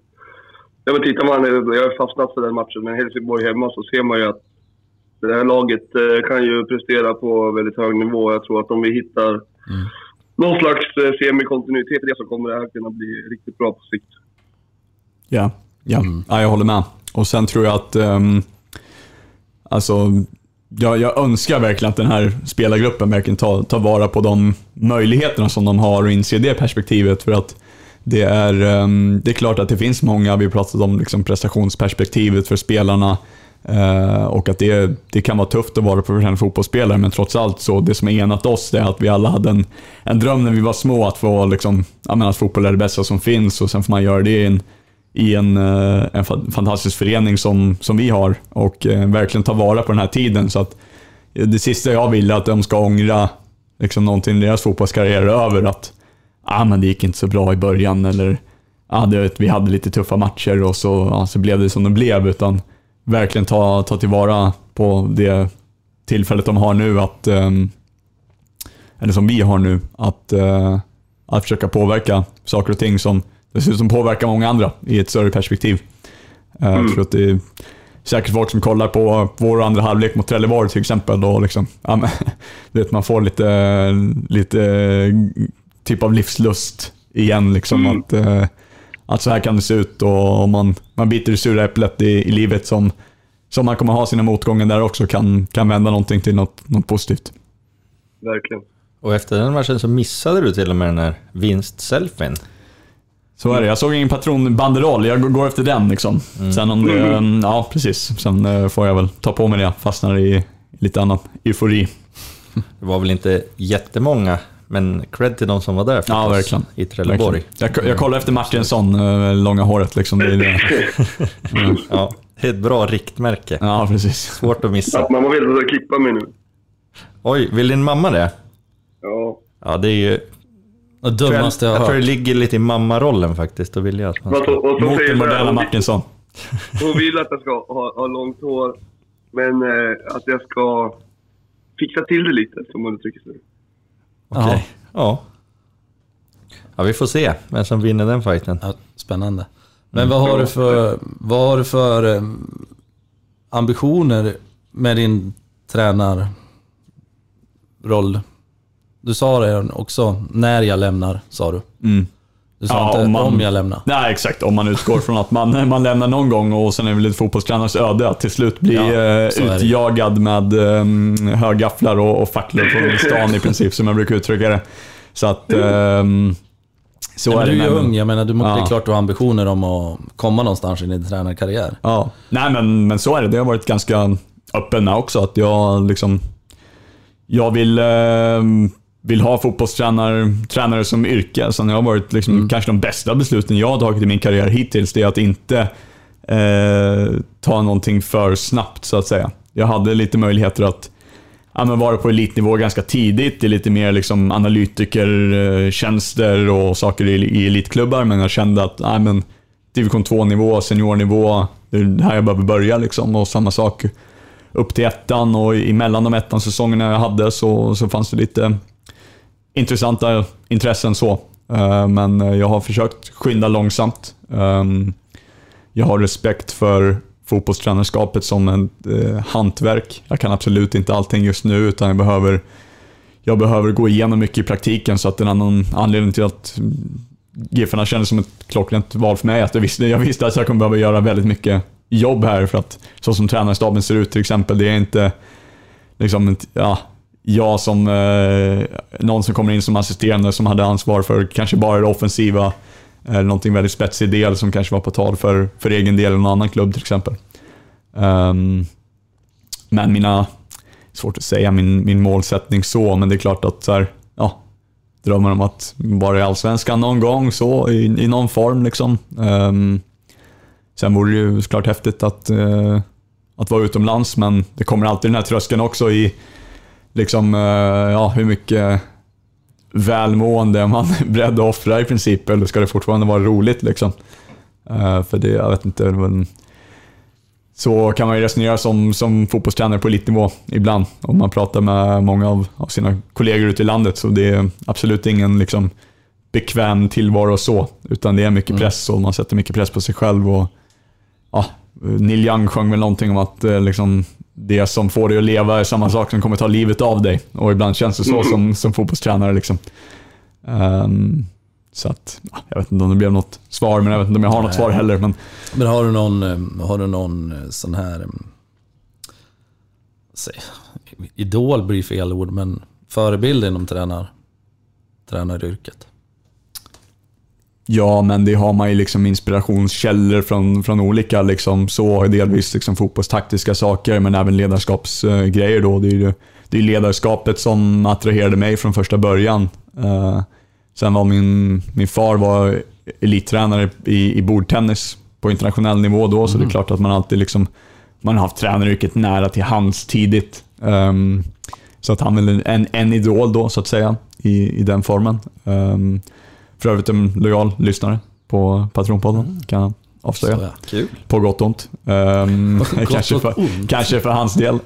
tittar man, jag har fastnat för den matchen med Helsingborg hemma, så ser man ju att det här laget kan ju prestera på väldigt hög nivå. Jag tror att om vi hittar någon slags semikontinuitet i det, så kommer det här kunna bli riktigt bra på sikt. Ja, ja. Ja, jag håller med. Och sen tror jag att jag önskar verkligen att den här spelargruppen verkligen tar vara på de möjligheterna som de har och inser det perspektivet, för att det är klart att det finns många, vi pratat om liksom prestationsperspektivet för spelarna, och att det kan vara tufft att vara professionell fotbollsspelare, men trots allt så det som enat oss är att vi alla hade en dröm när vi var små att få liksom, att fotboll är det bästa som finns, och sen får man göra det i en fantastisk förening som vi har, och verkligen ta vara på den här tiden, så att det sista jag vill är att de ska ångra liksom någonting i deras fotbollskarriär över att men det gick inte så bra i början, eller vi hade lite tuffa matcher och så blev det som det blev, utan verkligen ta tillvara på det tillfället de har nu, att eller som vi har nu, att försöka påverka saker och ting som dessutom påverkar många andra i ett större perspektiv. Jag tror att det är säkert folk som kollar på vår andra halvlek mot Trelleborg till exempel då, liksom, man får lite typ av livslust igen liksom, att så här kan det se ut, och man biter det sura äpplet i livet som man kommer ha sina motgångar där också, kan vända någonting till något positivt. Verkligen. Och efter den matchen så missade du till och med den här vinstselfien. Så är det. Jag såg ingen patronbanderoll. Jag går efter den liksom. Sen om det, ja precis. Sen får jag väl ta på mig det. Fastnar i lite annan eufori. Det var väl inte jättemånga, men cred till de som var där förstås, ja, verkligen. I Trelleborg. Jag kollade efter Martinsson, långa håret liksom. Ja, det är ett bra riktmärke. Ja, precis. Svårt att missa. Att mamma vill klippa mig nu. Oj, vill din mamma det? Ja. Ja, det är ju dummaste jag tror det ligger lite i mammarollen faktiskt. Då vill jag att man ska mot den moderna Martinsson. Hon vill att jag ska ha långt hår, men att jag ska fixa till det lite, som hon uttrycker sig. Okej. Ja, vi får se vem som vinner den fighten. Ja, spännande. Men vad har du för ambitioner med din tränarroll? Du sa det också, när jag lämnar, sa du. Du sa inte om jag lämnar. Nej, exakt. Om man utgår från att man lämnar någon gång, och sen är väl ett fotbollstränars öde att till slut bli utjagad med högafflar och facklor från stan i princip, som jag brukar uttrycka det. Så att... Du är ung, jag menar, du måste klart ha ambitioner om att komma någonstans i din tränarkarriär. Ja, nej men så är det. Det har varit ganska öppen också, att jag liksom... Jag vill ha fotbollstränare som yrke. Så det har varit liksom kanske de bästa besluten jag har tagit i min karriär hittills, det är att inte ta någonting för snabbt så att säga. Jag hade lite möjligheter att vara på elitnivå ganska tidigt. Det är lite mer liksom analytikertjänster och saker i elitklubbar, men jag kände att division 2-nivå, seniornivå, det är här jag behöver börja liksom. Och samma sak upp till ettan, och emellan de ettan säsongerna jag hade så fanns det lite intressanta intressen så. Men jag har försökt skynda långsamt. Jag har respekt för fotbollstränarskapet som ett hantverk. Jag kan absolut inte allting just nu, utan jag behöver gå igenom mycket i praktiken, så att en annan anledning till att GIF-arna kändes som ett klockrent val för mig, att jag visste att jag kommer behöva göra väldigt mycket jobb här, för att så som tränarstaben ser ut till exempel, det är inte liksom jag som någon som kommer in som assisterande som hade ansvar för kanske bara det offensiva eller någonting väldigt spetsig del som kanske var på tal för egen del eller någon annan klubb till exempel. Men svårt att säga min målsättning så, men det är klart att så här, drömmer om att vara i allsvenskan någon gång så i någon form liksom. Sen vore det ju såklart häftigt att vara utomlands, men det kommer alltid den här tröskeln också i liksom, hur mycket välmående man är beredd att offra i princip, eller ska det fortfarande vara roligt liksom. För det, jag vet inte, men så kan man ju resonera som fotbollstränare på elitnivå ibland, om man pratar med många av sina kollegor ute i landet, så det är absolut ingen liksom bekväm tillvaro och så, utan det är mycket press, och man sätter mycket press på sig själv, och Neil Young sjöng väl någonting om att liksom, det som får dig att leva är samma sak som kommer ta livet av dig, och ibland känns det så som fotbollstränare liksom. Så att, jag vet inte om det blev något svar, men jag vet inte om jag har något svar heller. Men har du någon sån här, idol blir fel ord, men förebild inom tränaryrket? Ja, men det har man ju liksom inspirationskällor från olika liksom, så delvis liksom fotbollstaktiska saker, men även ledarskapsgrejer då. Det är ledarskapet som attraherade mig från första början. Sen var min far var elittränare i bordtennis på internationell nivå då, så det är klart att man alltid liksom, man har haft tränaryrket nära till hands tidigt. Så att han är en idol då, så att säga, i den formen. För övrigt en lojal lyssnare på Patronpodden, kan jag avslöja. Kul. På gott och ont. Kanske för hans del.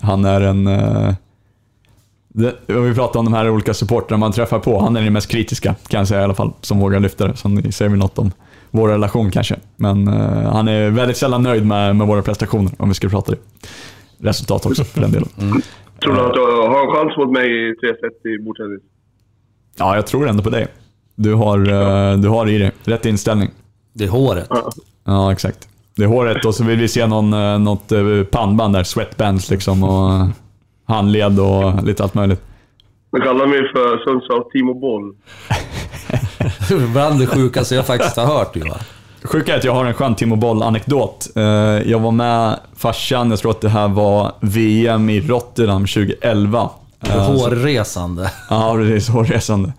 Han är en... vi pratar om de här olika supporterna man träffar på. Han är den mest kritiska, kan jag säga i alla fall, som vågar lyfta det. Sen säger vi något om vår relation kanske. Men han är väldigt sällan nöjd med våra prestationer, om vi ska prata det. Resultat också, för den delen. Tror du att du har en chans mot mig i 3-1 i bordtennis? Ja, jag tror ändå på dig. Du har i dig rätt inställning. Det är håret. Ja, exakt. Det är håret, och så vill vi se något pannband där, sweatbands liksom, och handled och lite allt möjligt. Man kallar mig för Sundsvalls Timo Boll. Bland det sjukaste jag faktiskt har hört, Johan. Sjuka är att jag har en skön Timo Boll-anekdot. Jag var med farsan, jag tror att det här var VM i Rotterdam 2011. Hårresande. Ja, precis, hårresande.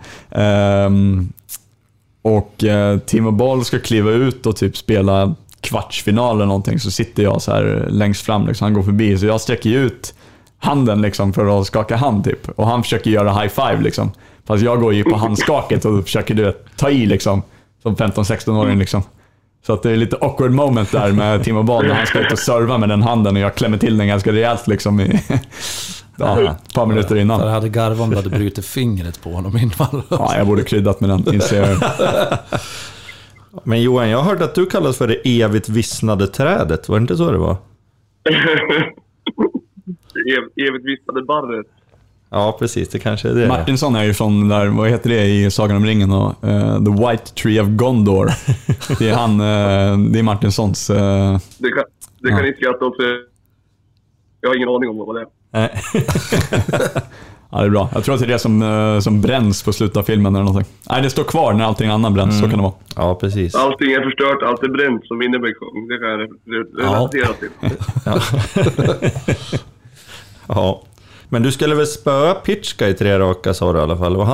Och Timo Boll ska kliva ut och typ spela kvartsfinal eller någonting. Så sitter jag så här längst fram, liksom. Han går förbi, så jag sträcker ut handen liksom för att skaka hand typ. Och han försöker göra high five liksom. Fast jag går ju på handskaket och försöker ta i liksom, som 15-16-åring liksom. Så att det är lite awkward moment där med Timo Boll när han ska ut och serva med den handen, och jag klämmer till den ganska rejält liksom i... ett par minuter innan. Jag hade garvan hade brutit fingret på honom innan. Ja, jag borde kryddat med den. Men Johan, jag hörde att du kallas för det evigt vissnade trädet. Var det inte så det var? Evigt vissnade barret. Ja, precis. Det kanske är det. Martinsson är ju från där, vad heter det i Sagan om ringen? Och, The White Tree of Gondor. Det är han, det är Martinssons. Det kan inte jag ta upp. Jag har ingen aning om vad det är. Ja, det är bra. Jag tror att det är det som bränns på slutet av filmen eller någonting. Nej, det står kvar när allting annat bränns, så kan det vara. Ja, precis. Allting är förstört, allt är bränt, som Winnerbäck-kung. Det kan jag relatera till. Ja. Men du skulle väl spöa Pitchka i 3 raka, sa du i alla fall. Och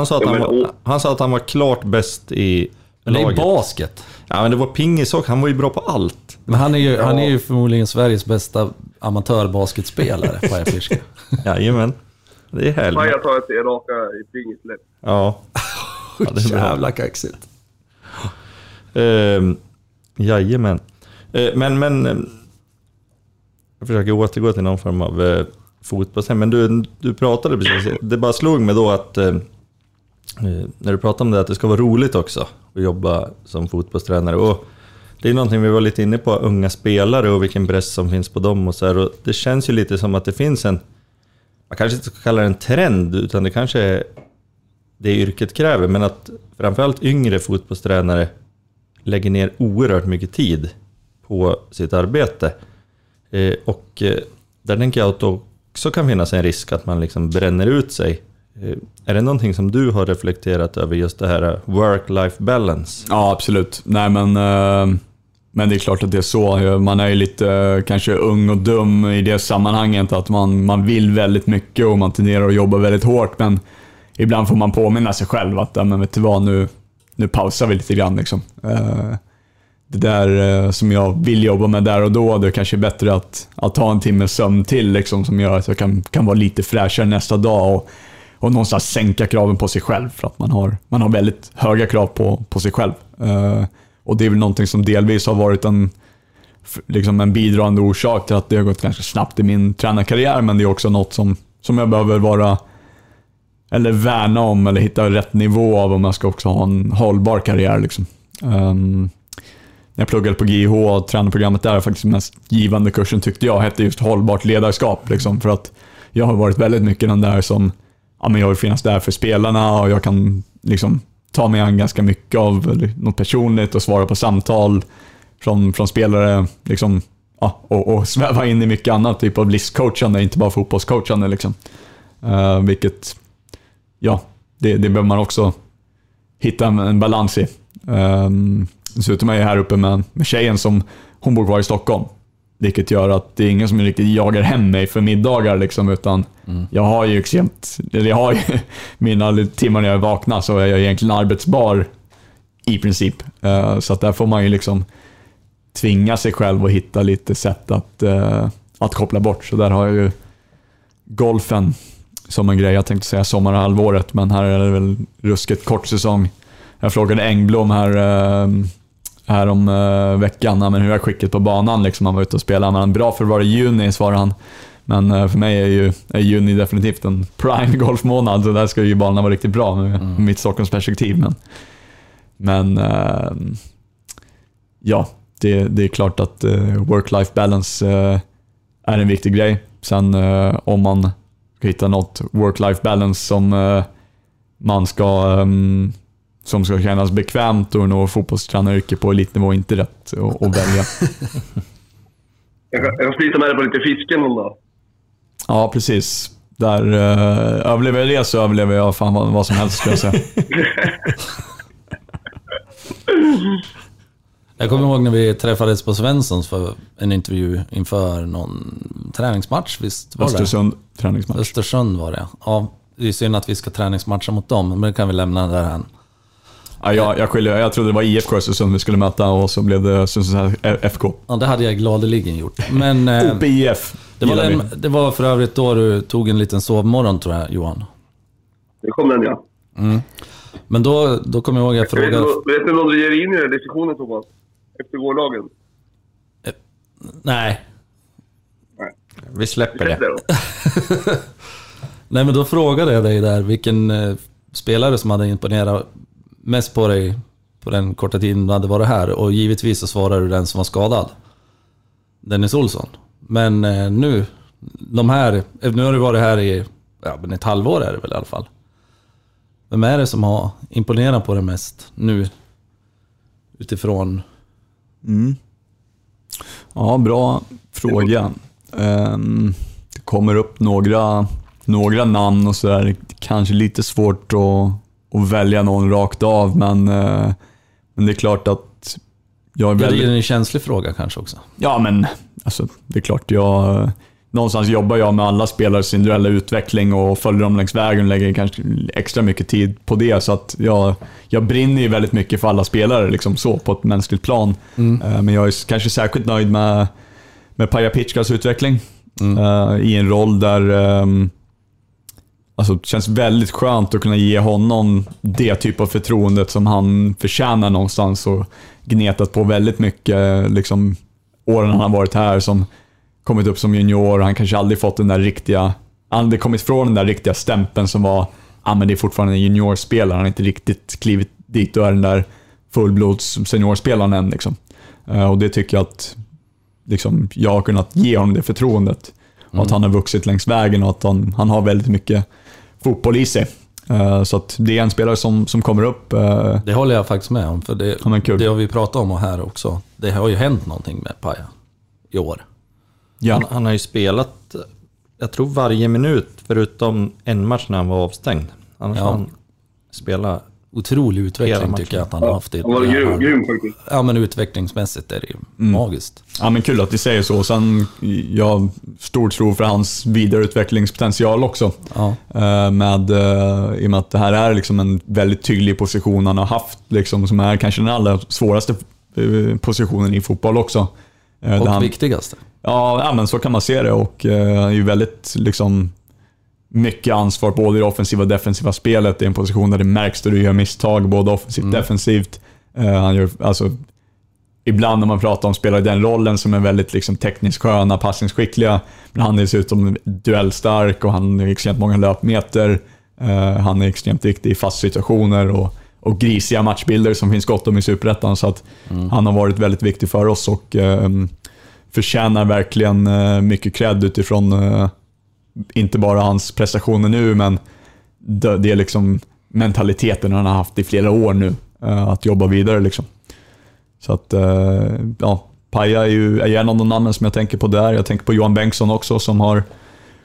han sa att han var klart bäst i laget. Det är basket. Ja, men det var pingis också. Han var ju bra på allt. Men han är ju förmodligen Sveriges bästa amatörbasketspelare, Paya Pitchcraft. Jajamän. Det är härligt. Paya tar ett raka i pingisläpp. Ja. Ja, det är jävla kaxigt. Jajamän. Men jag försöker återgå till någon form av fotboll. Men du pratade precis. Det bara slog mig då att när du pratade om det, att det ska vara roligt också att jobba som fotbollstränare. Och det är någonting vi var lite inne på, unga spelare och vilken press som finns på dem och så här. Och det känns ju lite som att det finns en, man kanske inte ska kalla det en trend, utan det kanske är det yrket kräver, men att framförallt yngre fotbollstränare lägger ner oerhört mycket tid på sitt arbete. Och där tänker jag att det också kan finnas en risk att man liksom bränner ut sig. Är det någonting som du har reflekterat över, just det här work-life balance? Ja, absolut. Nej, men det är klart att det är så. Man är ju lite kanske ung och dum i det sammanhanget, att man vill väldigt mycket och man tenderar att jobba väldigt hårt. Men ibland får man påminna sig själv att men vet du vad, nu pausar vi lite grann liksom. Det där som jag vill jobba med där och då, det är kanske bättre att ta en timme sömn till liksom, som gör att jag kan vara lite fräschare nästa dag, och någonstans sänka kraven på sig själv, för att man har väldigt höga krav på sig själv. Och det är väl någonting som delvis har varit en bidragande orsak till att det har gått ganska snabbt i min tränarkarriär, men det är också något som jag behöver vara eller värna om, eller hitta rätt nivå av, om jag ska också ha en hållbar karriär liksom. När jag pluggade på GIH och tränarprogrammet där, faktiskt den mest givande kursen tyckte jag hette just hållbart ledarskap liksom, för att jag har varit väldigt mycket den där som ja, men jag vill finnas där för spelarna och jag kan liksom ta mig an ganska mycket av något personligt och svara på samtal från spelare liksom, ja, och sväva in i mycket annat typ av listcoachande, inte bara fotbollscoachande liksom. Vilket ja, det behöver man också hitta en balans i. Dessutom är jag här uppe med tjejen som hon bor kvar i Stockholm, vilket gör att det är ingen som riktigt jagar hem mig för middagar liksom, utan jag har ju extremt, eller jag har ju mina timmar när jag vaknar, så är jag egentligen arbetsbar i princip. Så att där får man ju liksom tvinga sig själv och hitta lite sätt att koppla bort. Så där har jag ju golfen som en grej. Jag tänkte säga sommarhalvåret, men här är det väl rusket kort säsong. Jag frågade Engblom här om veckan, men hur är skicket på banan liksom, han var ute och spelade, han bra för att vara i juni, svarade han. Men för mig är juni definitivt en prime golfmånad, så där ska ju banorna vara riktigt bra med mitt Stockholms perspektiv. Men ja, det är klart att work-life balance är en viktig grej. Sen om man ska hitta något work-life balance som ska kännas bekvämt, och nå fotbollstränaryrke på elitnivå är inte rätt att välja. Jag sliter med det på lite fisken då. Ja, precis. Där överlever jag det, så överlever jag fan vad som helst, ska jag säga. Jag kommer ihåg när vi träffades på Svenssons för en intervju inför någon träningsmatch. Visst var det? Östersund träningsmatch. Östersund var det, ja. Det är synd att vi ska träningsmatcha mot dem, men det kan vi lämna där än. Ja, jag skiljer. Jag trodde det var IFK som vi skulle möta, och så blev det FK. Ja, det hade jag gladeligen gjort. Men OPIF. Det var för övrigt då du tog en liten sovmorgon, tror jag, Johan. Det kom den, ja. Mm. Men då kommer jag ihåg jag frågade. Vet ni om du ger in i den diskussionen, Thomas? Efter gårdagen? Nej. Vi släpper det. Nej, men då frågade jag dig där vilken spelare som hade imponerat mest på dig på den korta tiden du hade varit här, och givetvis så svarade du den som var skadad, Dennis Olsson. Men nu har du varit här i ett halvår är det väl i alla fall. Vem är det som har imponerat på dig mest nu utifrån? Ja, bra fråga. Det kommer upp några namn och sådär. Kanske lite svårt att välja någon rakt av, men det är klart att jag är väldigt... Det är en känslig fråga kanske också. Ja, men alltså, det är klart jag... Någonstans jobbar jag med alla spelares individuella utveckling och följer dem längs vägen och lägger kanske extra mycket tid på det, så att jag brinner ju väldigt mycket för alla spelare liksom, så på ett mänskligt plan. Men jag är kanske särskilt nöjd med Paya Pitchcrafts utveckling i en roll där alltså, det känns väldigt skönt att kunna ge honom det typ av förtroendet som han förtjänar någonstans, och gnetat på väldigt mycket liksom, åren han har varit här, som kommit upp som junior. Han kanske aldrig fått den där riktiga, aldrig kommit från den där riktiga stämpeln som var, men det är fortfarande en juniorspelare. Han har inte riktigt klivit dit och är den där fullblods seniorspelaren än liksom. Och det tycker jag att liksom, jag har kunnat ge honom det förtroendet, och att han har vuxit längs vägen, och att han har väldigt mycket fotboll i sig. Så att det är en spelare som kommer upp. Det håller jag faktiskt med om, för det har vi pratat om här också. Det har ju hänt någonting med Paya i år. Ja. Han har ju spelat, jag tror varje minut förutom en match när han var avstängd. Annars har han spelat otrolig utveckling, tycker jag att han har haft det. Han var grym faktiskt. Ja, men utvecklingsmässigt är det ju magiskt. Ja, men kul att du säger så. Sen jag har stor tro för hans vidareutvecklingspotential också. Ja. I och med att det här är liksom en väldigt tydlig position han har haft liksom, som är kanske den allra svåraste positionen i fotboll också. Och viktigaste. Ja, men så kan man se det. Och är ju väldigt liksom, mycket ansvar både i det offensiva och defensiva spelet. Det är en position där det märks där du gör misstag både offensivt och defensivt. Han gör, alltså, ibland när man pratar om spelare i den rollen som är väldigt liksom, tekniskt sköna, passningsskickliga, men han är dessutom duellstark, och han är extremt många löpmeter. Han är extremt viktig i fast situationer, och grisiga matchbilder som finns gott om i Superettan. Så att han har varit väldigt viktig för oss, och förtjänar verkligen mycket cred utifrån inte bara hans prestationer nu, men det är liksom mentaliteten han har haft i flera år nu, att jobba vidare liksom. Så att ja, Paya är ju en av de namnen som jag tänker på där. Jag tänker på Johan Bengtsson också, som har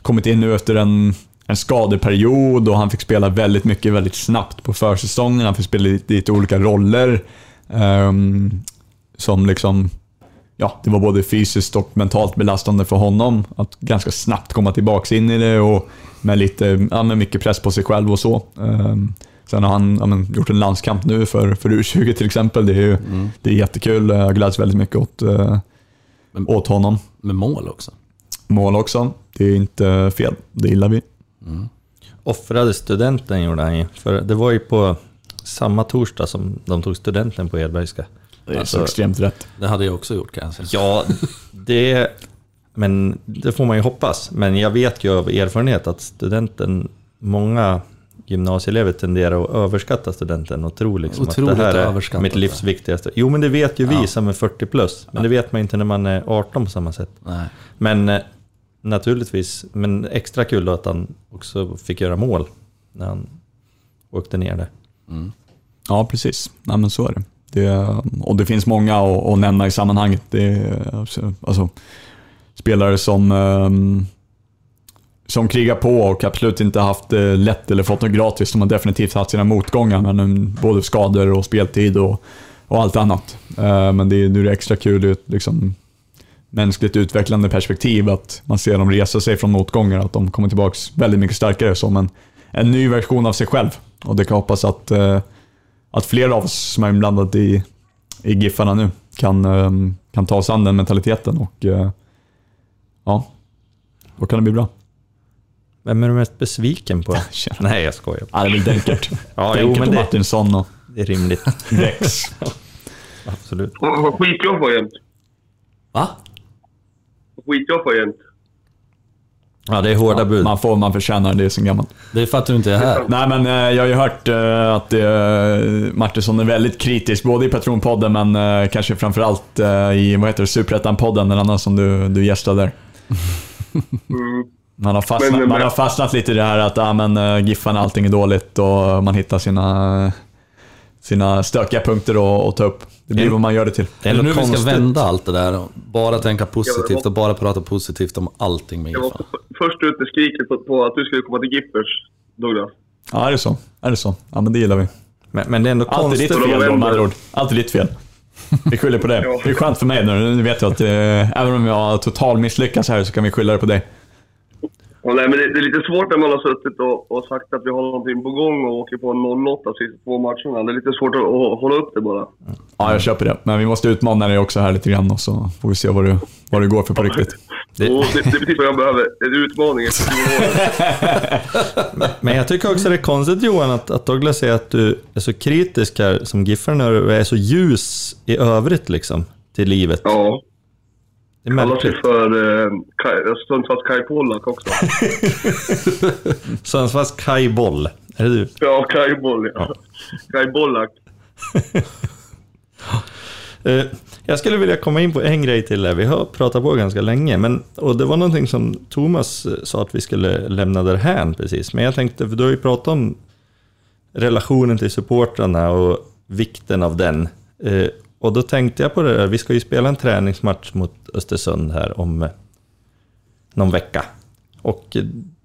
kommit in nu efter en skadeperiod, och han fick spela väldigt mycket väldigt snabbt på försäsongen. Han fick spela lite olika roller som liksom, ja, det var både fysiskt och mentalt belastande för honom att ganska snabbt komma tillbaka in i det, och med lite, ja, med mycket press på sig själv och så. Sen har han gjort en landskamp nu för U20 till exempel. Det är ju det är jättekul. Jag gläds väldigt mycket åt honom. Med mål också. Mål också. Det är inte fel. Det gillar vi. Mm. Offrade studenten gjorde han ju. För det var ju på samma torsdag som de tog studenten på Edbergska. Det är så extremt rätt. Det hade jag också gjort kanske. Ja, men det får man ju hoppas. Men jag vet ju av erfarenhet att studenten, många gymnasieelever tenderar att överskatta studenten och tro liksom att det här är mitt livs viktigaste. Jo, men det vet ju vi som är 40 plus. Men det vet man inte när man är 18 på samma sätt. Nej. Men naturligtvis, men extra kul då att han också fick göra mål när han åkte ner där. Mm. Ja, precis. Nej, men så är det. Och det finns många att nämna i sammanhanget. Alltså, spelare som krigar på och absolut inte haft lätt eller fått något gratis. De har definitivt haft sina motgångar, men både skador och speltid och allt annat. Men det är extra kul ur ett liksom mänskligt utvecklande perspektiv att man ser dem resa sig från motgångar, att de kommer tillbaka väldigt mycket starkare som en ny version av sig själv. Och det kan hoppas att flera av oss som är inblandade i giffarna nu kan ta sig an den mentaliteten, och ja, då kan det bli bra. Vem är du mest besviken på? Nej, jag skojar. Ja, det är väl Denkert. Ja, Denkert, men Martinsson och... Det är rimligt. Rex. Absolut. Skitjobb var jämt. Va? Skitjobb var jämt. Ja, det är hårda bud. Man förtjänar det som gammalt. Det är för att du inte är här. Nej, men jag har ju hört att Martinsson är väldigt kritisk, både i Patronpodden, men kanske framförallt i, vad heter det, Superettan-podden, den andra som du gästade där. Man har fastnat lite i det här att giffarna, allting är dåligt, och man hittar sina stökiga punkter att ta upp. Det blir vad man gör det till. Eller nu konstigt. Vi ska vända allt det där och bara tänka positivt och bara prata positivt om allting med giffarna. Först ut med skriket på att du skulle komma till Gippers, Douglas. Ja, är det så? Ja, men det gillar vi. Men det är ändå konstigt. Alltid ditt fel. Vi skyller på det. Det är skönt för mig nu vet jag att även om jag totalt misslyckas här, så kan vi skylla det på dig. Ja, nej, men det är lite svårt när man har suttit och sagt att vi har någonting på gång och åker på en 0-8 sista två matcherna. Det är lite svårt att hålla upp det bara. Ja, jag köper det. Men vi måste utmana dig också här lite grann, och så får vi se vad det går för på riktigt. Det betyder vad jag behöver. Det är utmaningen. Men jag tycker också det är konstigt, Johan, att Douglas säger att du är så kritisk här som giffaren och är så ljus i övrigt liksom till livet. Ja. Det kallar sig för Sundsvalls kajbollak också. Sundsvalls kajboll, är det du? Ja, kajboll, ja. Kajbollak. Jag skulle vilja komma in på en grej till där. Vi har pratat på ganska länge, och det var någonting som Thomas sa att vi skulle lämna därhän precis. Men jag tänkte, för du har ju pratat om relationen till supportrarna och vikten av den. Och då tänkte jag på det där, vi ska ju spela en träningsmatch mot Östersund här om någon vecka. Och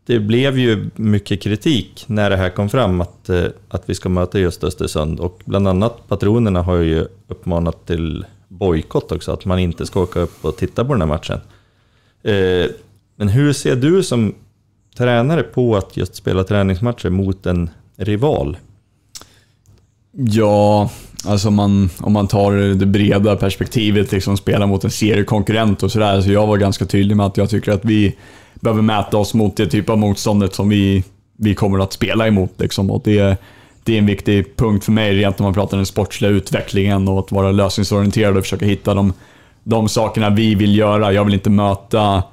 det blev ju mycket kritik när det här kom fram att vi ska möta just Östersund. Och bland annat patronerna har ju uppmanat till bojkott också, att man inte ska åka upp och titta på den här matchen. Men hur ser du som tränare på att just spela träningsmatcher mot en rival? Ja, alltså om man tar det breda perspektivet, liksom spela mot en seriekonkurrent och sådär, så jag var ganska tydlig med att jag tycker att vi behöver mäta oss mot det typ av motståndet som vi kommer att spela emot liksom. Och det är en viktig punkt för mig rent när man pratar om den sportsliga utvecklingen och att vara lösningsorienterad och försöka hitta de sakerna vi vill göra. Jag vill inte möta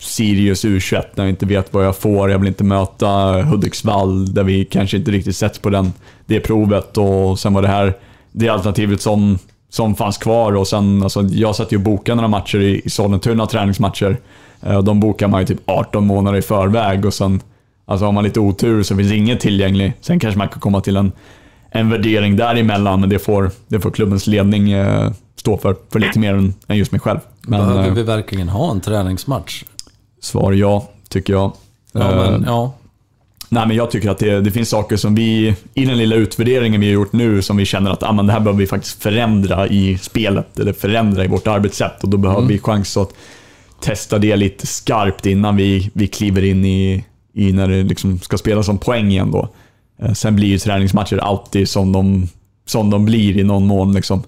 Sirius U21 när vi inte vet vad jag får. Jag vill inte möta Hudiksvall där vi kanske inte riktigt sätts på det provet. Och sen var det här det alternativet som fanns kvar. Och sen, alltså, jag satt ju och bokade några matcher i Sollentuna, träningsmatcher. De bokar man ju typ 18 månader i förväg. Och sen Alltså har man lite otur så finns inget tillgänglig. Sen kanske man kan komma till en värdering däremellan, men det får klubbens ledning stå för lite mer än just mig själv. Men behöver vi verkligen ha en träningsmatch? Svar ja, tycker jag. Ja, men, ja. Nej, men jag tycker att det finns saker som vi i den lilla utvärderingen vi har gjort nu som vi känner att det här behöver vi faktiskt förändra i spelet eller förändra i vårt arbetssätt, och då behöver vi chans att testa det lite skarpt innan vi kliver in i när det liksom ska spelas som poäng igen då. Sen blir ju träningsmatcher alltid som de blir i någon mån liksom.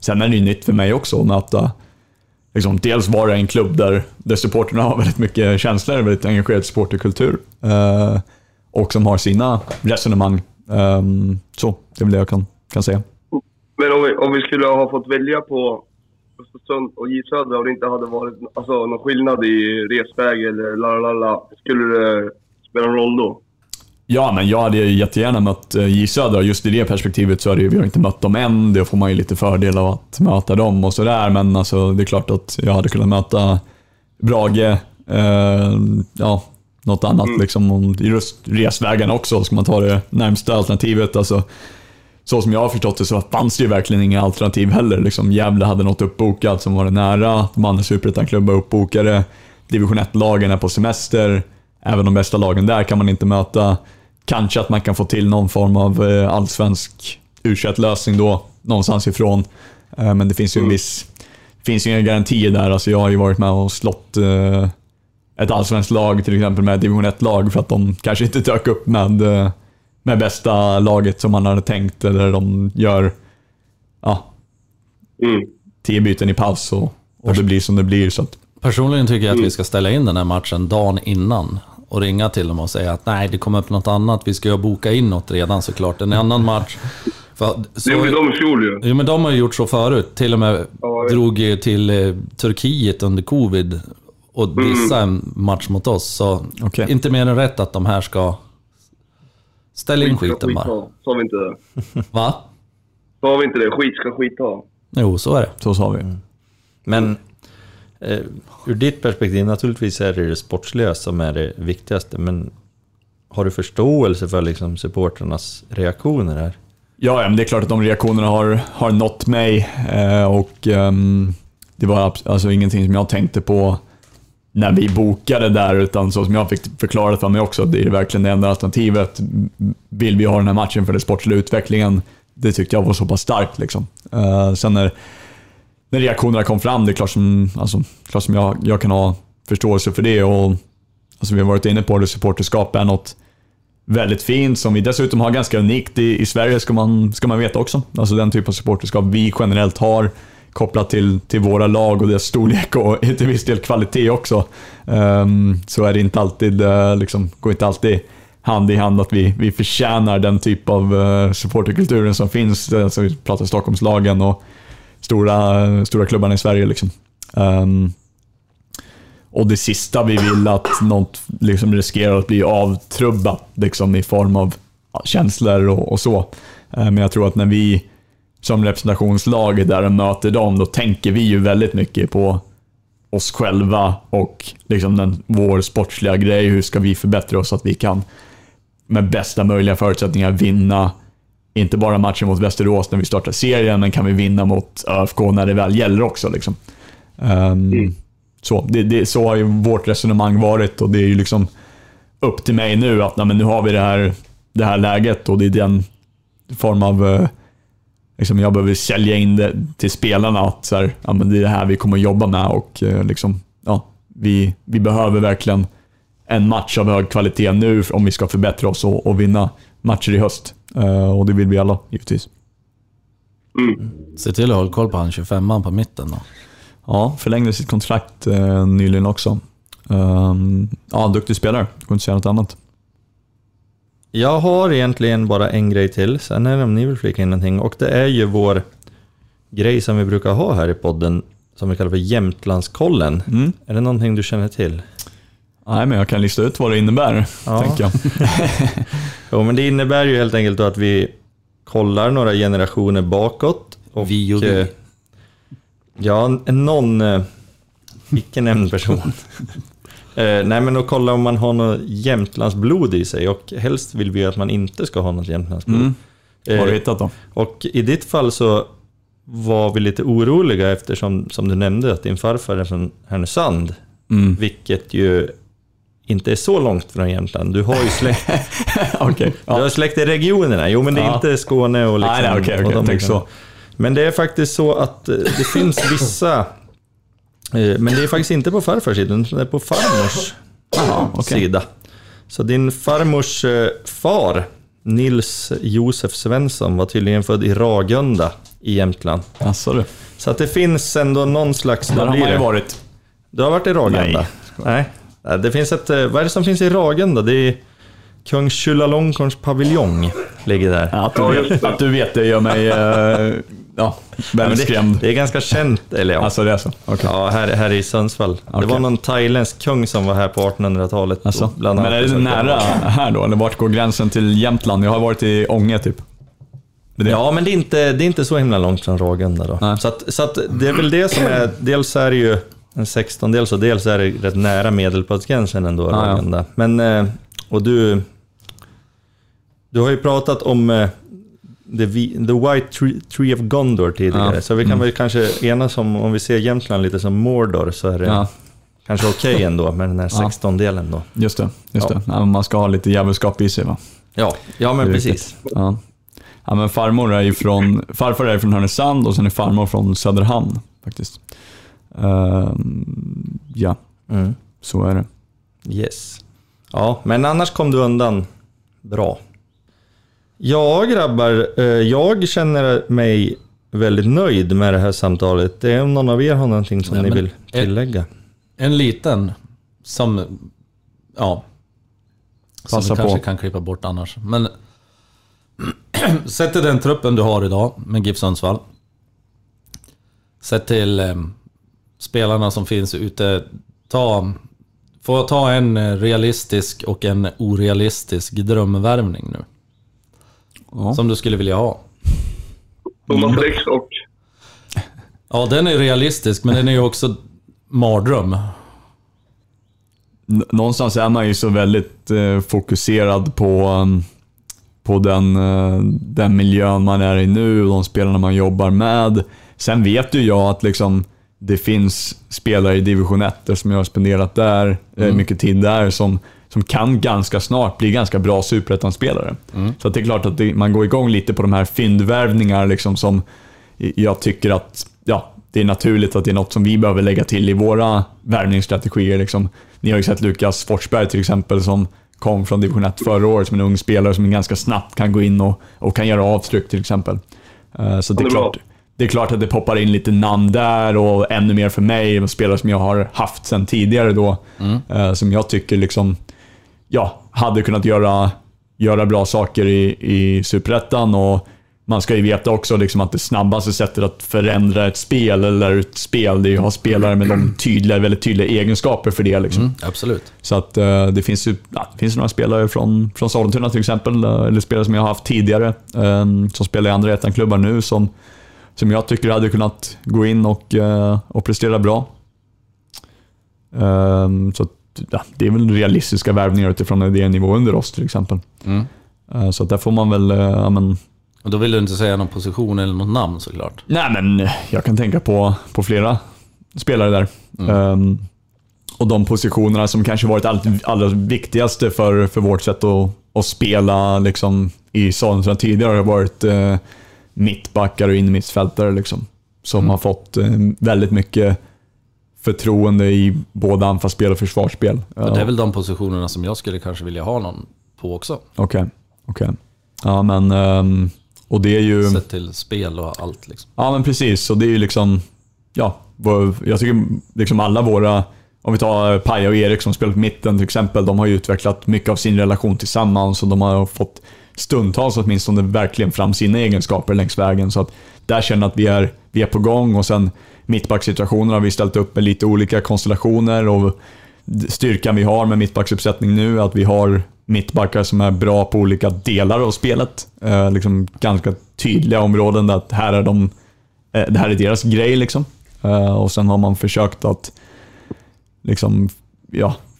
Sen är det ju nytt för mig också att liksom, dels vara en klubb där supporterna har väldigt mycket känslor, väldigt engagerad supporterkultur och som har sina resonemang. Så det är väl det jag kan säga. Men om vi skulle ha fått välja på Östersund och J Södra och det inte hade varit någon skillnad i resväg eller lalala, skulle det spela en roll då? Ja, men jag hade jättegärna mött J Södra. Just i det perspektivet så hade vi inte mött dem än. Det får man ju lite fördel av att möta dem och sådär. Men det är klart att jag hade kunnat möta Brage, något annat liksom. I resvägen också ska man ta det närmsta alternativet. Så som jag har förstått det så fanns det ju verkligen inga alternativ heller liksom. Gävle hade något uppbokat som var det nära. De andra superettanklubbar uppbokade. Division 1-lagen är på semester. Även de bästa lagen där kan man inte möta. Kanske att man kan få till någon form av allsvensk ursättlösning då någonstans ifrån. Men det finns ju inga garantier där. Alltså jag har ju varit med och slått ett allsvenskt lag till exempel med division 1-lag för att de kanske inte dök upp med bästa laget som man hade tänkt, eller de gör 10 byten i paus och det blir som det blir. Så att personligen tycker jag att vi ska ställa in den här matchen dagen innan och ringa till dem och säga att nej, det kommer upp något annat, vi ska ju boka in något redan såklart, en annan match. Det gjorde de i fjol ju. Jo, men de har ju gjort så förut, till och med drog ju till Turkiet under covid och dissade en match mot oss, så inte mer än rätt att de här ska ställa in skiten bara. Sa vi inte det? Va? Sa vi inte det? Skit ska skit ha. Jo, så är det. Så sa vi. Men ur ditt perspektiv naturligtvis är det sportslöst som är det viktigaste, men har du förståelse för liksom supporternas reaktioner här? Ja, men det är klart att de reaktionerna har nått mig och det var ingenting som jag tänkte på när vi bokade där, utan så som jag fick förklarat för mig också, det är verkligen det enda alternativet. Vill vi ha den här matchen för den sportsliga utvecklingen? Det tyckte jag var så pass starkt liksom. Sen när reaktionerna kom fram, det är klart som, jag kan ha förståelse för det. Och vi har varit inne på det, supporterskap är något väldigt fint som vi dessutom har ganska unikt i Sverige, ska man veta också. Den typ av supporterskap vi generellt har kopplat till våra lag och deras storlek och till viss del kvalitet också, så är det inte alltid går inte alltid hand i hand att vi förtjänar den typ av supporterkulturen som finns. Alltså vi pratar Stockholmslagen och stora klubbarna i Sverige liksom. Och det sista vi vill att något liksom riskerar att bli avtrubbat liksom, i form av känslor och så. Men jag tror att när vi som representationslag där möter dem, då tänker vi ju väldigt mycket på oss själva och liksom vår sportsliga grej. Hur ska vi förbättra oss så att vi kan med bästa möjliga förutsättningar vinna inte bara matchen mot Västerås när vi startar serien, men kan vi vinna mot ÖFK när det väl gäller också liksom. Så så har ju vårt resonemang varit, och det är ju liksom upp till mig nu att men nu har vi det här läget, och det är den form av liksom, jag behöver sälja in det till spelarna att så här, men det är det här vi kommer att jobba med, och vi behöver verkligen en match av hög kvalitet nu om vi ska förbättra oss och vinna matcher i höst. Och det vill vi alla, givetvis. Se till att hålla koll på han 25-man på mitten då. Ja, förlängde sitt kontrakt nyligen också. Duktig spelare, jag kan inte säga något annat. Jag har egentligen bara en grej till, sen är det om ni vill flika in någonting. Och det är ju vår grej som vi brukar ha här i podden, som vi kallar för Jämtlandskollen. Är det någonting du känner till? Nej, men jag kan lista ut vad det innebär, tänker jag. Jo, men det innebär ju helt enkelt att vi kollar några generationer bakåt. Och vi och vi. Ja, någon icke-nämnd person Nej, men att kolla om man har något jämtlandsblod i sig, och helst vill vi ju att man inte ska ha något jämtlandsblod. Har du hittat dem? Och i ditt fall så var vi lite oroliga eftersom, som du nämnde, att din farfar är från Härnösand, vilket ju inte är så långt från Jämtland. Du har ju släkt okay, ja. Du har släkt i regionerna. Jo, men det är inte Skåne och liksom, nej, okay, så. Men det är faktiskt så att det finns vissa, men det är faktiskt inte på farfars sida, utan det är på farmors sida. Så din farmors far, Nils Josef Svensson, var tydligen född i Ragunda i Jämtland. Asså. Så att det finns ändå någon slags... Där har man ju varit. Du har varit i Ragunda? Nej. Nej. Det finns ett... Vad är det som finns i Ragunda? Det är Kung Chulalongkorns paviljong ligger där. Ja, att du vet det gör mig... Ja, men det är ganska känt, eller ja. Alltså det är så. Okay. Ja, här i Sundsvall. Okay. Det var någon thailändsk kung som var här på 1800-talet. Alltså, men är det nära här då? Eller vart går gränsen till Jämtland? Jag har varit i Ånge typ. Det. Ja, men det är inte så himla långt från Ragunda då. Så att det är väl det som är, dels är det ju en 16-del, så dels är det rätt nära medelplatsgränsen ändå, Ragunda. Ja. Men, och du har ju pratat om The White Tree of Gondor tidigare, så vi kan väl kanske enas om vi ser Jämtland lite som Mordor, så är det kanske okej ändå med den här 16-delen då. Just det. Ja, man ska ha lite jävelskap i sig, va? Ja men precis. Ja, men farfar är från Härnösand, och sen är farmor från Söderhamn faktiskt. Så är det. Yes. Ja, men annars kom du undan bra. Ja, grabbar, jag känner mig väldigt nöjd med det här samtalet. Det är om någon av er har någonting som ni vill tillägga. En liten som kanske kan klippa bort annars. Men sätt till den truppen du har idag med GIF Sundsvall. Sätt till spelarna som finns ute. Får jag ta en realistisk och en orealistisk drömvärvning nu? Ja. Som du skulle vilja ha. Thomas Rex och... Ja, den är realistisk, men den är ju också mardröm. Någonstans är man ju så väldigt fokuserad på den miljön man är i nu och de spelarna man jobbar med. Sen vet ju jag att liksom, det finns spelare i division 1 som jag har spenderat där mycket tid där som kan ganska snart bli ganska bra superettanspelare. Så det är klart att man går igång lite på de här fyndvärvningar liksom, som jag tycker att det är naturligt att det är något som vi behöver lägga till i våra värvningsstrategier liksom. Ni har ju sett Lukas Forsberg till exempel, som kom från division 1 förra året som en ung spelare som ganska snabbt kan gå in och kan göra avtryck till exempel. Så det är klart att det poppar in lite namn där, och ännu mer för mig, spelare som jag har haft sedan tidigare då, som jag tycker liksom hade kunnat göra bra saker i Superettan. Och man ska ju veta också liksom att det snabbaste sättet att förändra ett spel eller ett spel, det är ju att ha spelare med de väldigt tydliga egenskaper för det liksom. Absolut. Så att det finns ju det finns några spelare från Sollentuna till exempel, eller spelare som jag har haft tidigare som spelar i andra ettanklubbar nu, som jag tycker hade kunnat gå in och prestera bra. Så att det är väl realistiska värvningar utifrån en nivå under oss till exempel. Så att där får man väl... Och då vill du inte säga någon position eller något namn såklart? Nej, men jag kan tänka på flera spelare där. Och de positionerna som kanske varit allra viktigaste för vårt sätt att spela liksom, i Sollentuna tidigare har varit mittbackar och innermittfältare liksom, som har fått väldigt mycket förtroende i både anfallsspel och försvarsspel. Och det är väl de positionerna som jag skulle kanske vilja ha någon på också. Okej. Ja, men och det är ju sett till spel och allt liksom. Ja, men precis, så det är ju liksom jag tycker liksom alla våra, om vi tar Paya och Erik som spelar på mitten till exempel, de har ju utvecklat mycket av sin relation tillsammans, och de har fått stundtals åtminstone verkligen fram sina egenskaper längs vägen, så att där känner att vi är på gång. Och sen mittbacksituationer har vi ställt upp med lite olika konstellationer, och styrkan vi har med mittbacksuppsättning nu är att vi har mittbackar som är bra på olika delar av spelet, liksom ganska tydliga områden där att det här är deras grej liksom. Och sen har man försökt att liksom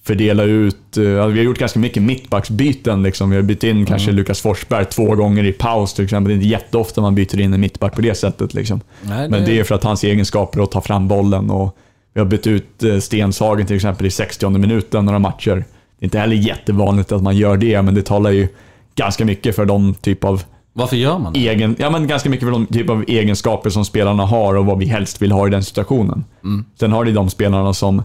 fördela ut, alltså vi har gjort ganska mycket mittbacksbyten liksom. Vi har bytt in kanske Lukas Forsberg 2 gånger i paus till exempel. Det är inte jätteofta man byter in en mittback på det sättet liksom. Nej, men det är för att hans egenskaper att ta fram bollen, och vi har bytt ut Stenshagen till exempel i 60:e minuten några matcher. Det är inte heller jättevanligt att man gör det, men det talar ju ganska mycket för de typ av... Varför gör man det? Men ganska mycket för de typ av egenskaper som spelarna har och vad vi helst vill ha i den situationen. Mm. Sen har det de spelarna som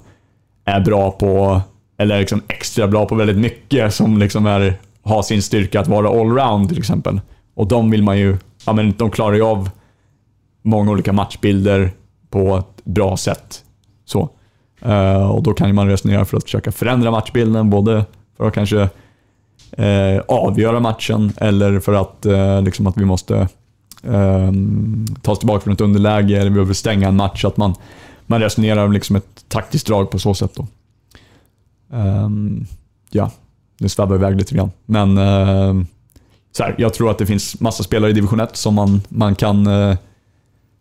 är bra på, eller liksom extra bra på väldigt mycket, som liksom är, har sin styrka att vara allround till exempel. Och de vill man ju, ja men de klarar ju av många olika matchbilder på ett bra sätt. Så. Och då kan man resonera för att försöka förändra matchbilden, både för att kanske avgöra matchen, eller för att liksom att vi måste ta oss tillbaka från ett underläge, eller vi behöver stänga en match, att man resonerar om liksom ett taktiskt drag på så sätt då. Ja, nu svävar jag iväg lite grann. Men så här, jag tror att det finns massa spelare i division 1 som man kan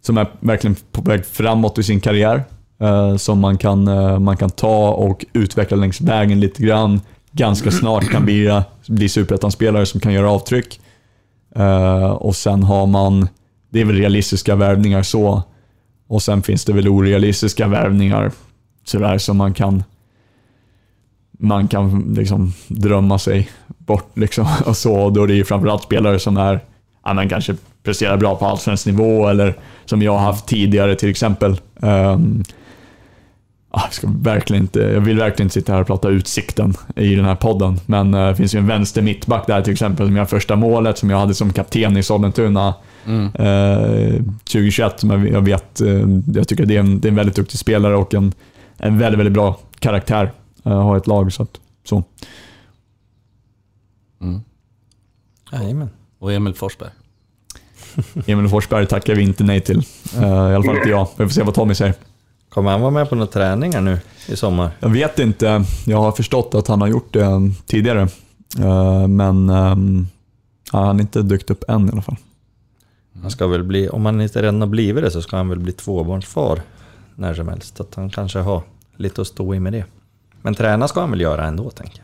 som är verkligen på väg framåt i sin karriär, som man kan ta och utveckla längs vägen lite grann. Ganska snart kan bli superettanspelare som kan göra avtryck. Och sen har man, det är väl realistiska värvningar så. Och sen finns det väl orealistiska värvningar sådär som man kan liksom drömma sig bort liksom. Och så då är det ju framförallt spelare som är, ja, man kanske presterar bra på allsvensk nivå, eller som jag har haft tidigare till exempel. Jag vill verkligen inte sitta här och prata utsikten i den här podden, men det finns ju en vänster mittback där till exempel, som jag första målet som jag hade som kapten i Sollentuna 2021, men jag vet, jag tycker det är en väldigt duktig spelare och en väldigt, väldigt bra karaktär har ett lag, så att, så. Mm. Jajamän. Och Emil Forsberg. Emil Forsberg tackar vi inte nej till. I alla fall inte jag. Vi får se vad Tommy säger. Kommer han vara med på några träningar nu i sommar? Jag vet inte. Jag har förstått att han har gjort det tidigare. Men han har inte dykt upp än i alla fall. Han ska väl bli, om han inte redan har blivit det, så ska han väl bli tvåbarnsfar när som helst. Att han kanske har lite att stå i med det. Men träna ska han väl göra ändå, tänker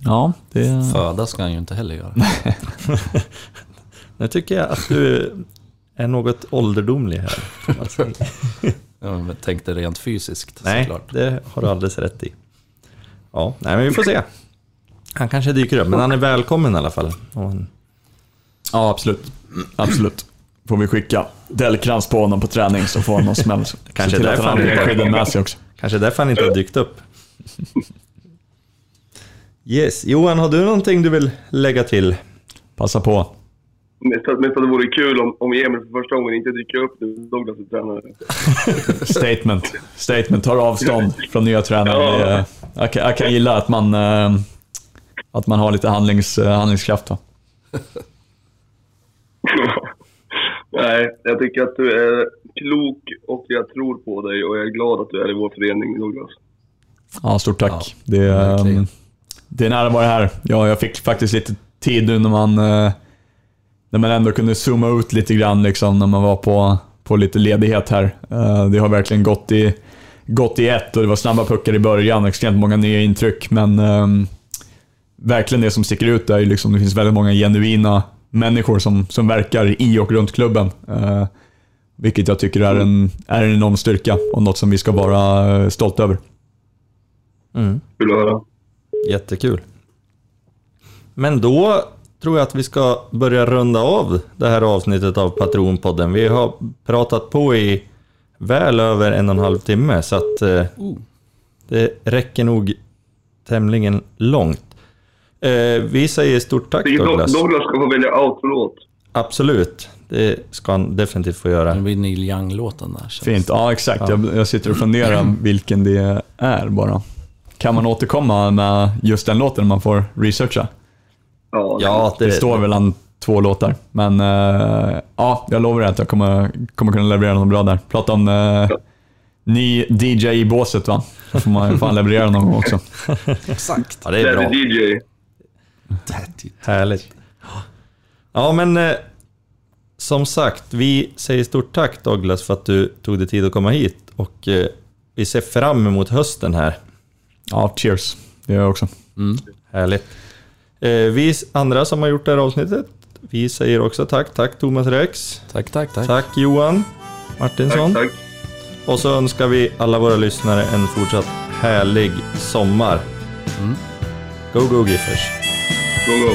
jag. Ja, det... Föda ska han ju inte heller göra. Nu tycker jag att du är något ålderdomlig här. Jag tänkte rent fysiskt. Nej, såklart. Det har du alldeles rätt i. Ja, nej, men vi får se. Han kanske dyker upp, men han är välkommen i alla fall. Ja, absolut. Absolut. Får vi skicka Dellkrans på honom på träning, så får han någon smäll. Kanske därför han inte har dykt upp. Yes, Johan, har du någonting du vill lägga till? Passa på. Mest att det vore kul om Emil för första gången inte dyker upp nu. Douglas är tränare. Statement tar avstånd från nya tränare. Ja. Jag kan gilla att man har lite handlingskraft då. Nej, jag tycker att du är klok och jag tror på dig, och jag är glad att du är i vår förening, Douglas. Ja, stort tack. Ja, det är nära att vara här. Ja, jag fick faktiskt lite tid nu när man ändå kunde zooma ut lite grann liksom, när man var på lite ledighet här. Det har verkligen gått i ett, och det var snabba puckar i början, extremt många nya intryck, men verkligen det som sticker ut är ju liksom, det finns väldigt många genuina människor som verkar i och runt klubben. Vilket jag tycker är en enorm styrka och något som vi ska vara stolta över. Mm. Kul att höra. Jättekul. Men då tror jag att vi ska börja runda av det här avsnittet av Patronpodden. Vi har pratat på i väl över 1,5 timme, så att det räcker nog tämligen långt. Vi säger stort tack, Douglas. Douglas ska få välja outro-låt. Absolut, det ska han definitivt få göra. Det blir Neil Young-låten där. Fint, ja exakt. Ja. Jag sitter och funderar vilken det är bara. Kan man återkomma med just den låten man får researcha? Ja, det står väl an 2 låtar. Men ja, jag lovar att jag kommer kunna leverera något bra där. Prata om ny DJ i båset, va? Då får man fan leverera någon gång också. Exakt, ja, det är bra. DJ. Härligt. Ja, men som sagt, vi säger stort tack, Douglas, för att du tog dig tid att komma hit. Och vi ser fram emot hösten här. Ja, cheers. Det gör jag också. Mm. Härligt. Vi andra som har gjort det här avsnittet, vi säger också tack. Tack Thomas Rex. Tack. Tack Johan Martinsson. Tack. Och så önskar vi alla våra lyssnare en fortsatt härlig sommar. Mm. Go, go, Giffers. Go, go.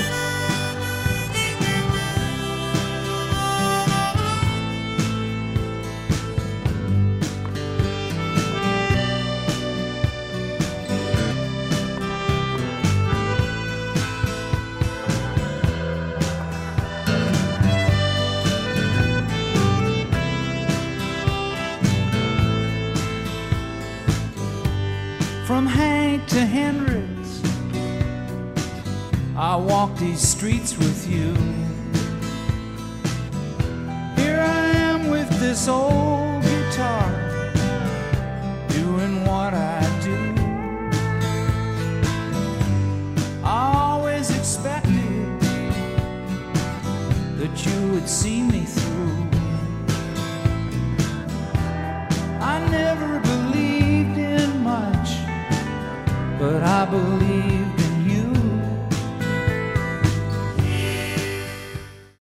These streets with you. Here I am with this old guitar, doing what I do. I always expected that you would see me through. I never believed in much, but I believe